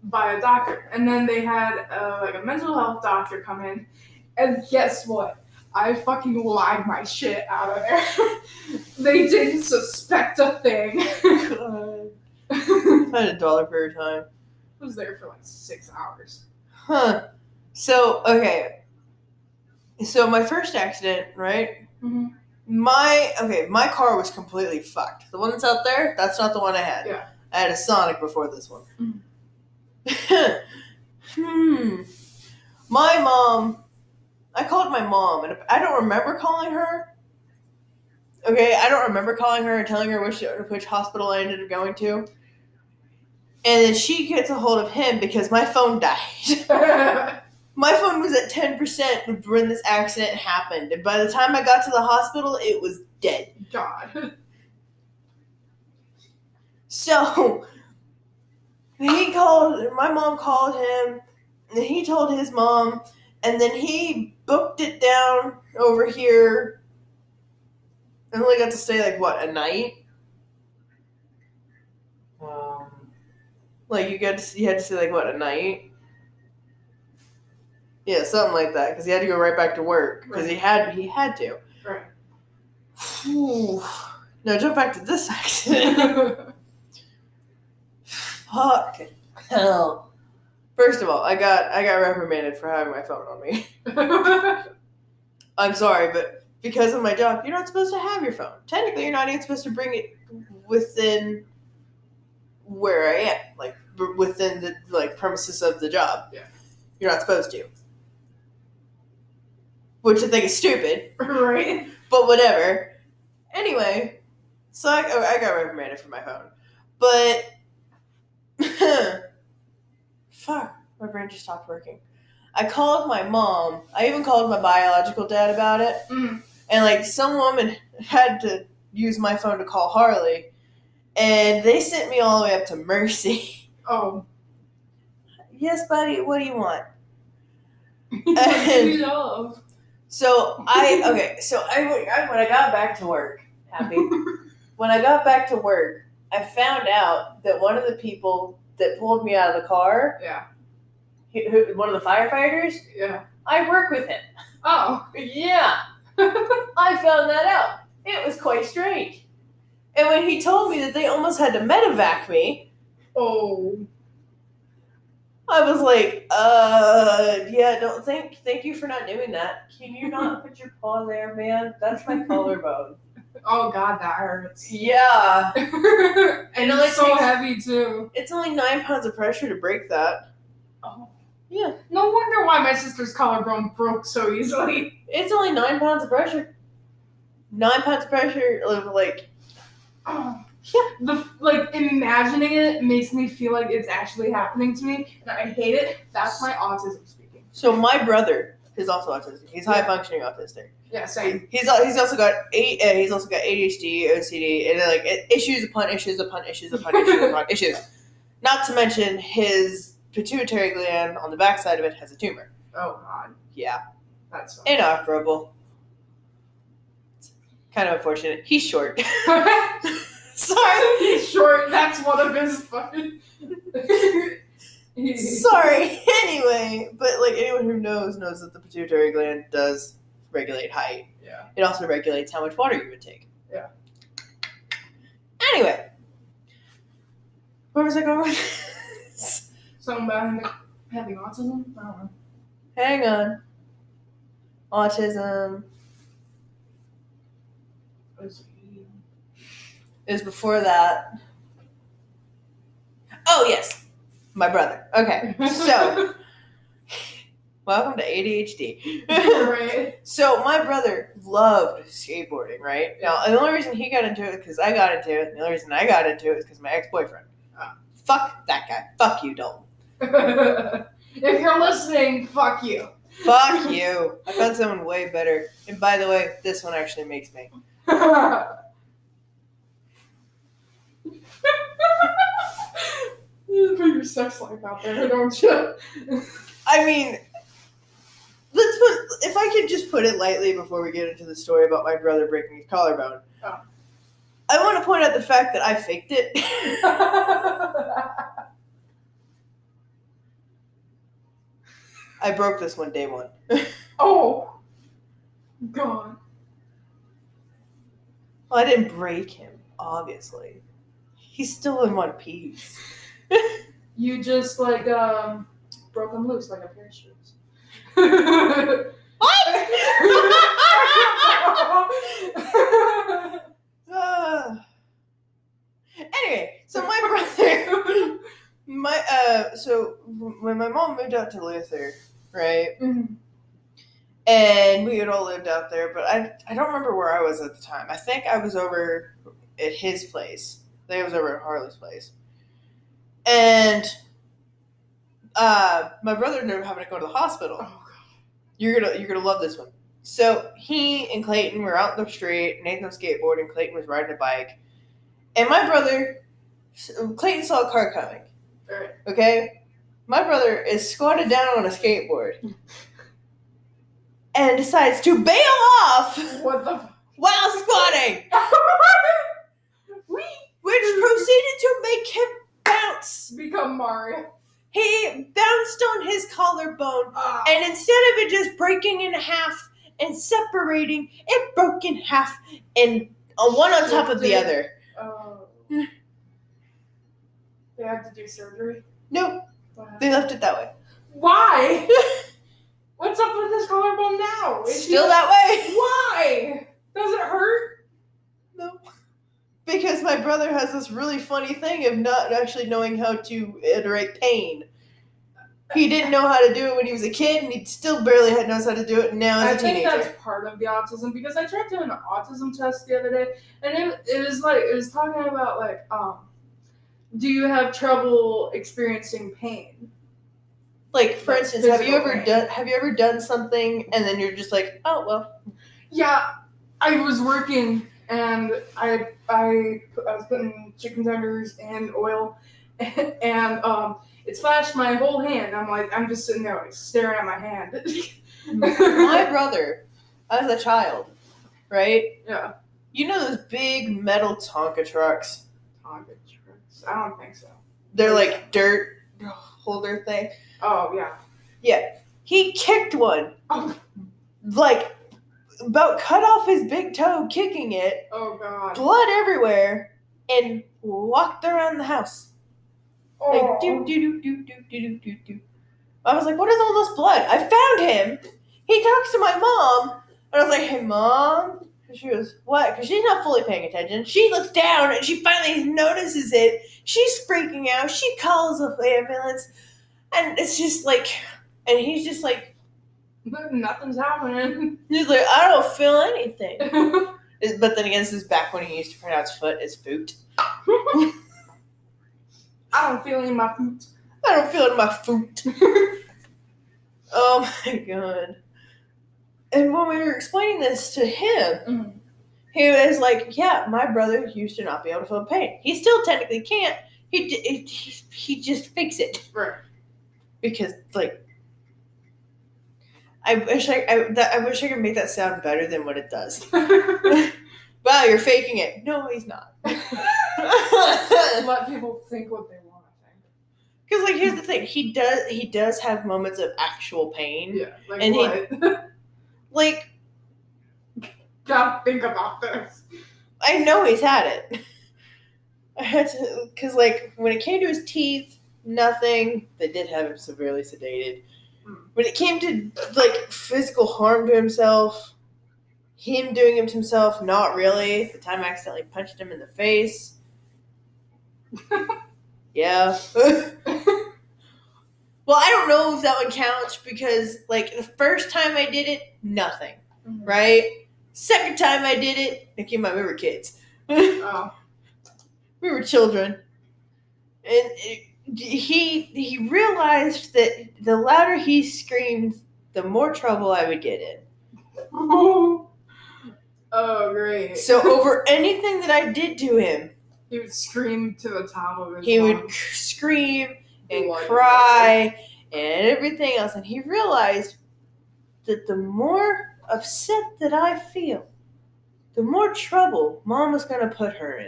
by a doctor. And then they had a mental health doctor come in, and guess what? I fucking lied my shit out of there. They didn't suspect a thing. God. I had $1 for your time. I was there for like 6 hours. Huh. So, okay. So my first accident, right? Mm-hmm. My car was completely fucked. The one that's out there, that's not the one I had. Yeah. I had a Sonic before this one. Mm. I called my mom, and I don't remember calling her. Okay, I don't remember calling her and telling her which hospital I ended up going to. And then she gets a hold of him because my phone died. My phone was at 10% when this accident happened, and by the time I got to the hospital, it was dead. God. So, my mom called him, and he told his mom, and then he booked it down over here, and only got to stay, like, what, a night? Like, you had to stay, like, what, a night? Yeah, something like that, because he had to go right back to work, because he had to. Right. Ooh. No, jump back to this accident. Fuck. Hell. First of all, I got reprimanded for having my phone on me. I'm sorry, but because of my job, you're not supposed to have your phone. Technically, you're not even supposed to bring it within where I am, like within the premises of the job. Yeah, you're not supposed to, which I think is stupid, right? But whatever. Anyway, so I got reprimanded for my phone, but. Fuck, my brain just stopped working. I called my mom. I even called my biological dad about it. Mm. And, some woman had to use my phone to call Harley. And they sent me all the way up to Mercy. Oh. Yes, buddy, what do you want? We love. So when I got back to work, happy. When I got back to work, I found out that one of the people that pulled me out of the car. Yeah. One of the firefighters? Yeah. I work with him. Oh. Yeah. I found that out. It was quite strange. And when he told me that they almost had to medevac me. Oh. I was like, yeah, don't think. Thank you for not doing that. Can you not put your paw there, man? That's my collarbone. Oh, God, that hurts. Yeah. And it's so heavy, too. It's only 9 pounds of pressure to break that. Oh. Yeah. No wonder why my sister's collarbone broke so easily. It's only 9 pounds of pressure. 9 pounds of pressure, Oh. Yeah. Imagining it makes me feel like it's actually happening to me, and I hate it. That's my autism speaking. So my brother is also autistic. He's high functioning autistic. Yeah, same. He's also got ADHD, OCD, and issues upon issues upon issues upon issues upon issues. Not to mention his pituitary gland on the backside of it has a tumor. Oh God. Yeah. That's inoperable. It's kind of unfortunate. He's short. Sorry. He's short. That's one of his fucking. Sorry. Anyway, but anyone who knows that the pituitary gland does regulate height. Yeah. It also regulates how much water you would take. Yeah. Anyway, where was I going with this? Something about having autism? I don't know. Hang on. Autism. It was before that. Oh, yes. My brother. Okay. So, welcome to ADHD. Right. So, my brother loved skateboarding, right? Now, the only reason he got into it is because I got into it. And the only reason I got into it is because my ex-boyfriend. Fuck that guy. Fuck you, Dalton. If you're listening, fuck you. Fuck you. I found someone way better. And by the way, this one actually makes me. You put your sex life out there, don't you? I mean, if I could just put it lightly before we get into the story about my brother breaking his collarbone. Oh. I want to point out the fact that I faked it. I broke this one day one. Oh. God. Well, I didn't break him, obviously. He's still in one piece. You just, broke him loose like a pair of shoes. What? Anyway, so my brother, so when my mom moved out to Luther, right, mm-hmm. And we had all lived out there, but I don't remember where I was at the time. I think I was over at his place. I think I was over at Harley's place. And my brother ended up having to go to the hospital. Oh, God. You're gonna love this one. So he and Clayton were out in the street. Nathan was skateboarding. Clayton was riding a bike. And my brother, Clayton saw a car coming. All right. Okay? My brother is squatted down on a skateboard and decides to bail off while squatting, which proceeded to make him bounce. Become Mario. He bounced on his collarbone, and instead of it just breaking in half and separating, it broke in half, and one on top of the other. They have to do surgery? Nope. They left it that way. Why? What's up with this collarbone now? It's still that way. Why? Does it hurt? No. Because my brother has this really funny thing of not actually knowing how to iterate pain. He didn't know how to do it when he was a kid, and he still barely knows how to do it, and now as a teenager. I think that's part of the autism, because I tried doing an autism test the other day, and it was talking about, do you have trouble experiencing pain? Like, for instance, have you ever done something, and then you're just like, oh, well. Yeah, I was working, and I was putting chicken tenders in oil, and it splashed my whole hand. I'm just sitting there staring at my hand. My brother, as a child, right? Yeah. You know those big metal Tonka trucks? Tonka trucks? I don't think so. They're like dirt holder thing. Oh, yeah. Yeah. He kicked one. Oh. About cut off his big toe kicking it. Oh, God. Blood everywhere. And walked around the house. Oh. Like, do, do, do, do, do, do, do. I was like, what is all this blood? I found him. He talks to my mom. And I was like, hey, Mom. And she goes, what? Because she's not fully paying attention. She looks down and she finally notices it. She's freaking out. She calls the ambulance. And it's just like, and he's just like, nothing's happening. He's like, I don't feel anything. But then again, this is back when he used to pronounce foot as foot. I don't feel it in my foot. I don't feel it in my foot. Oh my God. And when we were explaining this to him, He was like, yeah, my brother used to not be able to feel pain. He still technically can't. He just fakes it. Right. Because, I wish I could make that sound better than what it does. Wow, you're faking it. No, he's not. Let people think what they want to think. Because here's the thing, he does have moments of actual pain. Yeah, and what? Gotta think about this. I know he's had it. I had to, because when it came to his teeth, nothing. They did have him severely sedated. When it came to, physical harm to himself, him doing it to himself, not really. The time I accidentally punched him in the face. Yeah. Well, I don't know if that one counts because, the first time I did it, nothing. Mm-hmm. Right? Second time I did it, Nikki and I, we were kids. Oh. We were children. And He realized that the louder he screamed, the more trouble I would get in. Oh, great. So over anything that I did to him, he would scream to the top of his lungs. He would scream and cry and everything else. And he realized that the more upset that I feel, the more trouble Mom was going to put her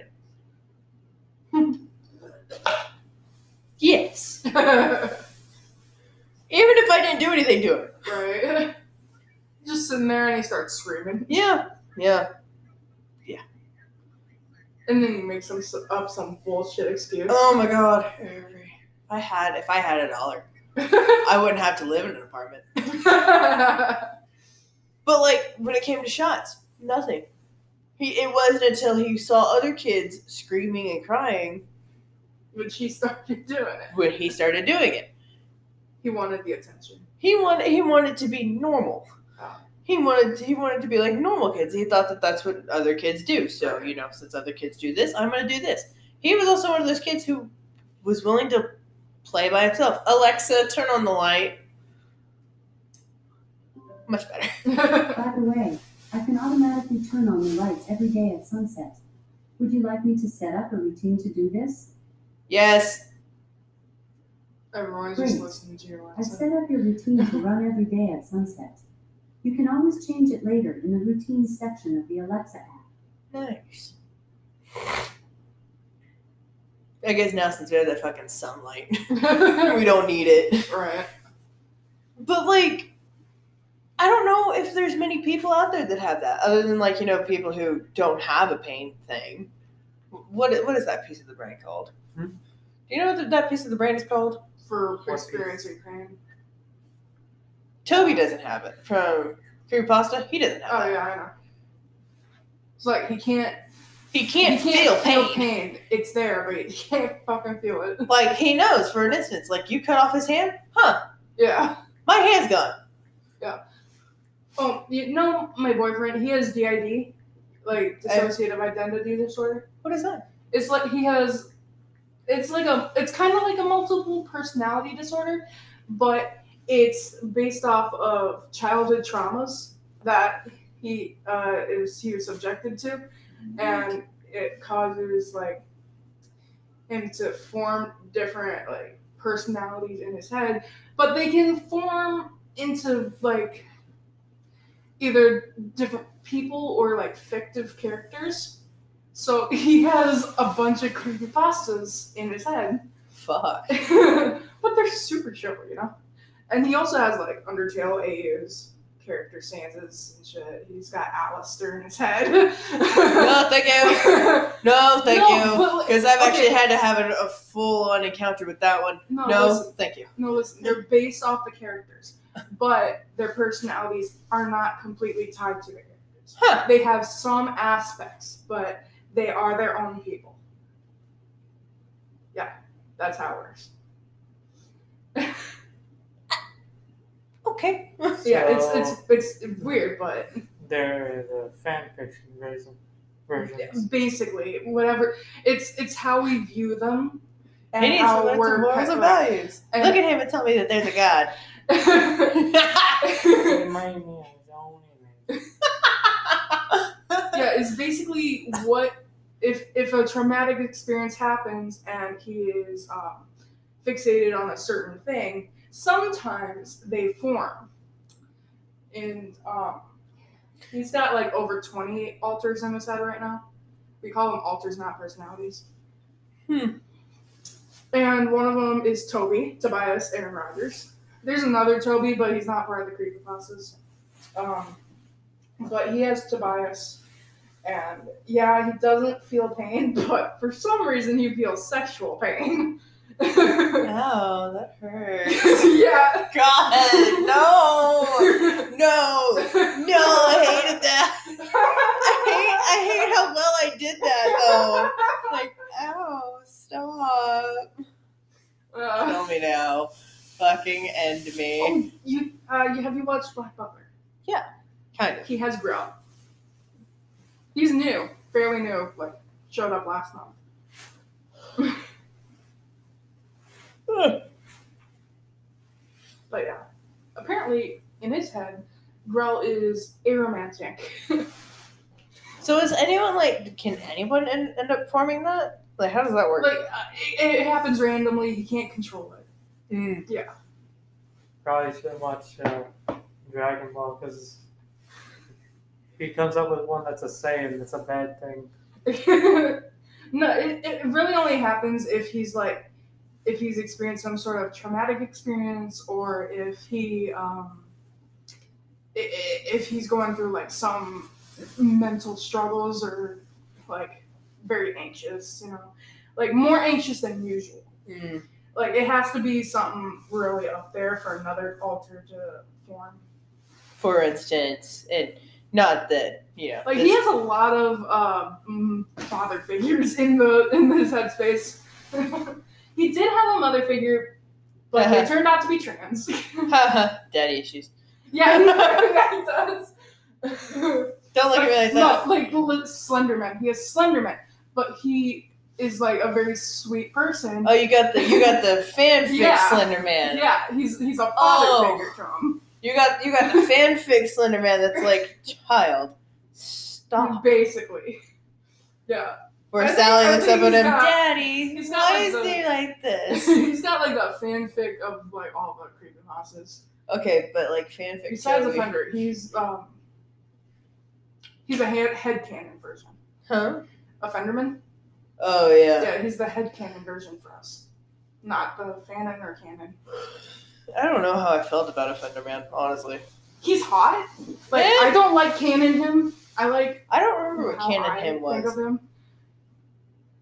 in. Yes. Even if I didn't do anything to him. Right. Just sitting there and he starts screaming. Yeah. Yeah. Yeah. And then he makes up some bullshit excuse. Oh my God. If I had $1, I wouldn't have to live in an apartment. But when it came to shots, nothing. It wasn't until he saw other kids screaming and crying When he started doing it. He wanted the attention. He wanted to be normal. Oh. He wanted to be like normal kids. He thought that that's what other kids do. So, since other kids do this, I'm going to do this. He was also one of those kids who was willing to play by himself. Alexa, turn on the light. Much better. By the way, I can automatically turn on the lights every day at sunset. Would you like me to set up a routine to do this? Yes. Everyone's just listening to your answer. I've set up your routine to run every day at sunset. You can always change it later in the routine section of the Alexa app. Nice. I guess now since we have that fucking sunlight, we don't need it. Right. But I don't know if there's many people out there that have that, other than, like, you know, people who don't have a pain thing. What is that piece of the brain called? Hmm? Do you know what that piece of the brain is called? For experiencing pain. Toby doesn't have it. From Food Pasta, he doesn't have it. Oh, yeah, I know. It's like he can't feel pain. It's there, but he can't fucking feel it. Like, he knows, for an instance. Like, you cut off his hand? Huh. Yeah. My hand's gone. Yeah. You know my boyfriend, he has DID, like, dissociative identity disorder. What is that? It's like it's kind of like a multiple personality disorder, but it's based off of childhood traumas that he was subjected to, and it causes, like, him to form different, like, personalities in his head, but they can form into, like, either different people or, like, fictive characters. So he has a bunch of creepypastas in his head. Fuck. But they're super chill, you know? And he also has, like, Undertale AU's character stanzas and shit. He's got Alistair in his head. No, thank you. Because I've actually had to have a full-on encounter with that one. No, listen. They're based off the characters. But their personalities are not completely tied to the characters. Huh. They have some aspects, but they are their own people. Yeah, that's how it works. Okay. So yeah, it's weird, but there is a fan fiction version. Yeah, basically, whatever. It's how we view them. And he needs to learn some morals and values. Look at him and tell me that there's a God. Yeah, it's basically what if a traumatic experience happens and he is fixated on a certain thing, sometimes they form. And he's got, like, over 20 alters in his head right now. We call them alters, not personalities. And one of them is Toby, Tobias Aaron Rodgers. There's another Toby, but he's not part of the creepypastas. But he has Tobias. And, yeah, he doesn't feel pain, but for some reason he feels sexual pain. No, that hurts. Yeah. God, no, I hated that. I hate how well I did that, though. Like, ow, stop. Tell me now. Fucking end me. Oh, have you watched Black Butler? Yeah, kind of. He has Grell. He's new, fairly new. Like, showed up last month. But yeah, apparently in his head, Grell is aromantic. So is anyone, like? Can anyone end up forming that? Like, how does that work? Like, it happens randomly. You can't control it. Yeah. Probably should watch Dragon Ball, because he comes up with one that's a saying. That's a bad thing. No, it really only happens if he's, like, if he's experienced some sort of traumatic experience, or if he if he's going through, like, some mental struggles, or, like, very anxious, you know, like, more anxious than usual. Like, it has to be something really up there for another alter to form. For instance, he has a lot of father figures in his headspace. He did have a mother figure, but they turned out to be trans. Daddy issues. Yeah, he does. Don't look at me like that. No, like Slenderman. He has Slenderman, but he is, like, a very sweet person. Oh, you got the fanfic Slenderman. Yeah, he's a father figure to him. You got the fanfic Slenderman that's like, child, stop. Basically, yeah. Where Sally looks up at him, Daddy, why is he like this? He's got, like, that fanfic of, like, all the creepypastas. Okay, but, like, fanfic. Besides Offender, he's a headcanon version. Huh? Offenderman. Oh, yeah. Yeah, he's the headcanon version for us. Not the fanon or canon. I don't know how I felt about Offenderman, honestly. he's hot. Like, hey. I don't like canon him. I don't remember what canon him was. Think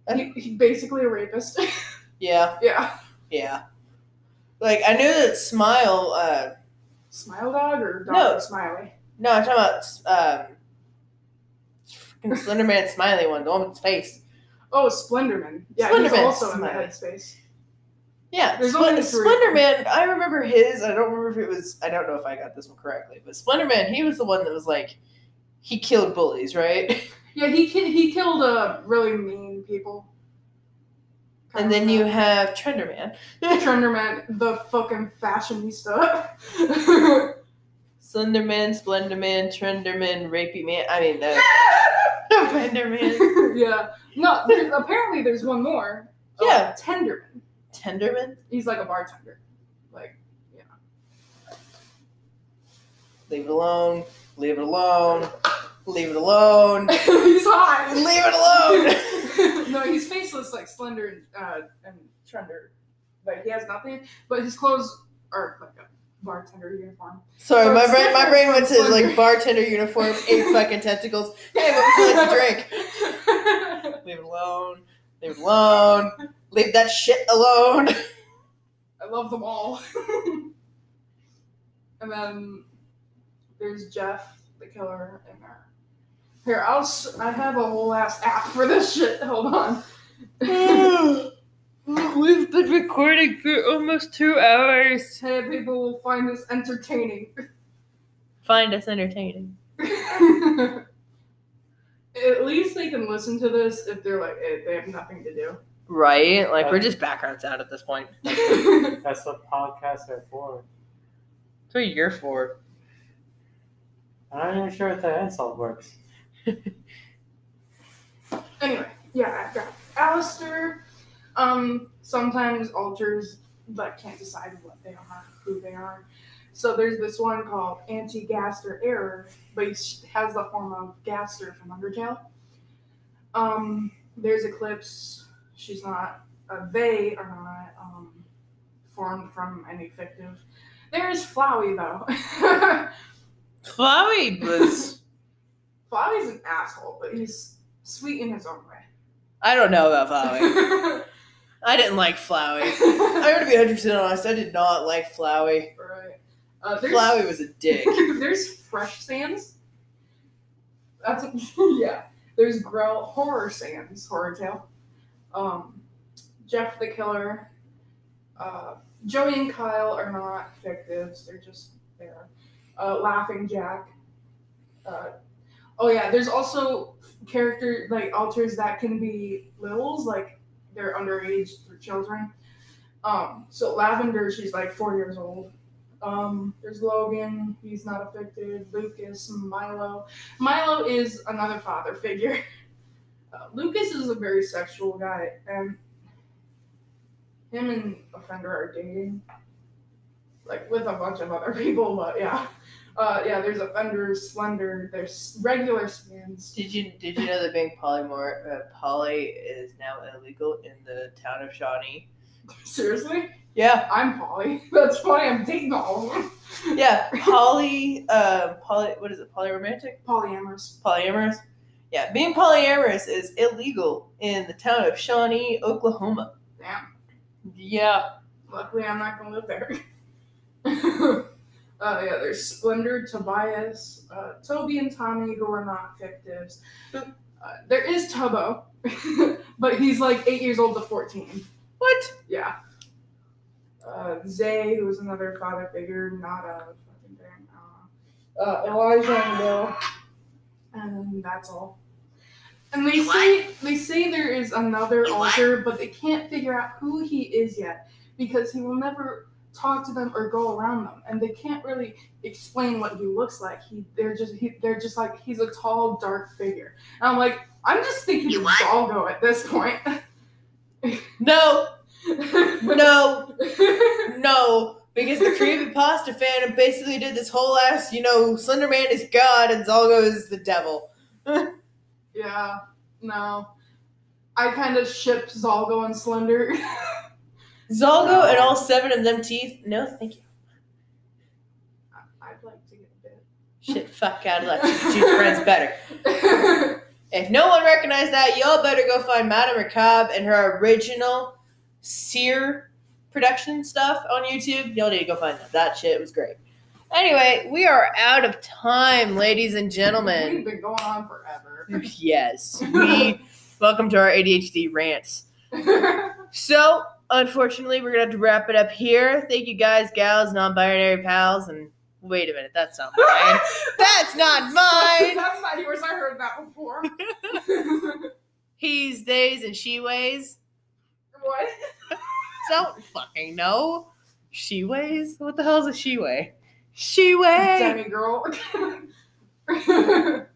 of him. He's basically a rapist. Yeah. Yeah. Yeah. Like, I knew that Smile, Smile Dog or Dog no. Smiley? No, I'm talking about, freaking Slenderman and Smiley one, the one with his face. Oh, Slenderman. Yeah, Slenderman. He's also Smiley. In the headspace. Yeah, Slenderman, I remember his, I don't remember if it was, I don't know if I got this one correctly, but Slenderman, he was the one that was like, he killed bullies, right? Yeah, he killed really mean people. And then you have Trenderman. Trenderman, the fucking fashionista. Slenderman, Splenderman, Trenderman, Rapey Man. I mean, Benderman. Yeah. No, apparently there's one more. Yeah. Tenderman. Tenderman? He's like a bartender. Like, yeah. Leave it alone. Leave it alone. Leave it alone. He's hot. Leave it alone. No, he's faceless like Slender and Trender. Like, he has nothing, but his clothes are like a bartender uniform. Sorry, my brain went to like bartender uniform, 8 fucking tentacles. Hey, what would you like to drink? Leave it alone. Leave it alone. Leave that shit alone. I love them all. And then there's Jeff the Killer in there. Here, I have a whole ass app for this shit. Hold on. We've been recording for almost 2 hours. Hey, people will find this entertaining. Find us entertaining. At least they can listen to this if they're like, they have nothing to do. Right? Like, we're just background sound at this point. That's what podcasts are for. That's what you're for. I'm not even sure if that insult works. Anyway, yeah, I've got Alistair. Sometimes alters but can't decide what they are, who they are. So there's this one called Anti-Gaster Error, but he has the form of Gaster from Undertale. There's Eclipse. She's not. They are not formed from any fictive. There's Flowey though. Flowey was. Flowey's an asshole, but he's sweet in his own way. I don't know about Flowey. I didn't like Flowey. I'm going to be 100% honest. I did not like Flowey. Right. Flowey was a dick. There's Fresh Sands. Yeah. There's Grell, Horror Sands, Horror Tale. Jeff the Killer. Joey and Kyle are not fictives. They're just there. Laughing Jack. Oh yeah, there's also character like alters that can be littles, like they're underage for children. So Lavender, she's like 4 years old. There's Logan, he's not affected. Lucas, Milo. Milo is another father figure. Lucas is a very sexual guy, and him and Offender are dating, like with a bunch of other people. But yeah. Yeah, there's Offenders, Slender, there's regular Sands. Did you know that being poly is now illegal in the town of Shawnee? Seriously? Yeah. I'm poly. That's why I'm dating all of them. Yeah, what is it, polyromantic? Polyamorous. Polyamorous? Yeah, being polyamorous is illegal in the town of Shawnee, Oklahoma. Damn. Yeah. Luckily, I'm not going to live there. Yeah, there's Splendor, Tobias, Toby and Tommy, who are not fictives. There is Tubbo, but he's like 8 years old to 14. What? Yeah. Zay, who is another father figure, not a fucking thing. Elijah and Bill. And that's all. And they say there is another alter, but they can't figure out who he is yet because he will never talk to them or go around them, and they can't really explain what he looks like. They're just like, he's a tall, dark figure. And I'm like, I'm just thinking it's Zalgo at this point. No, no, no, because the creepypasta fandom basically did this whole ass, Slenderman is God and Zalgo is the devil. Yeah, no, I kind of ship Zalgo and Slender. Zalgo and all 7 of them teeth? No, thank you. I'd like to get bit. shit fuck out of luck. Choose your friends better. If no one recognized that, y'all better go find Madame Macabre and her original Seer production stuff on YouTube. Y'all need to go find that. That shit was great. Anyway, we are out of time, ladies and gentlemen. We've been going on forever. Yes. We welcome to our ADHD rants. So, unfortunately, we're going to have to wrap it up here. Thank you guys, gals, non-binary pals, and wait a minute, that's not mine. That's not mine. That's not yours. I heard that before. He's, theys, and she ways. What? Don't fucking know. She ways? What the hell is a she way? She way. Demi girl. Bye.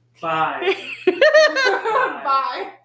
Bye. Bye.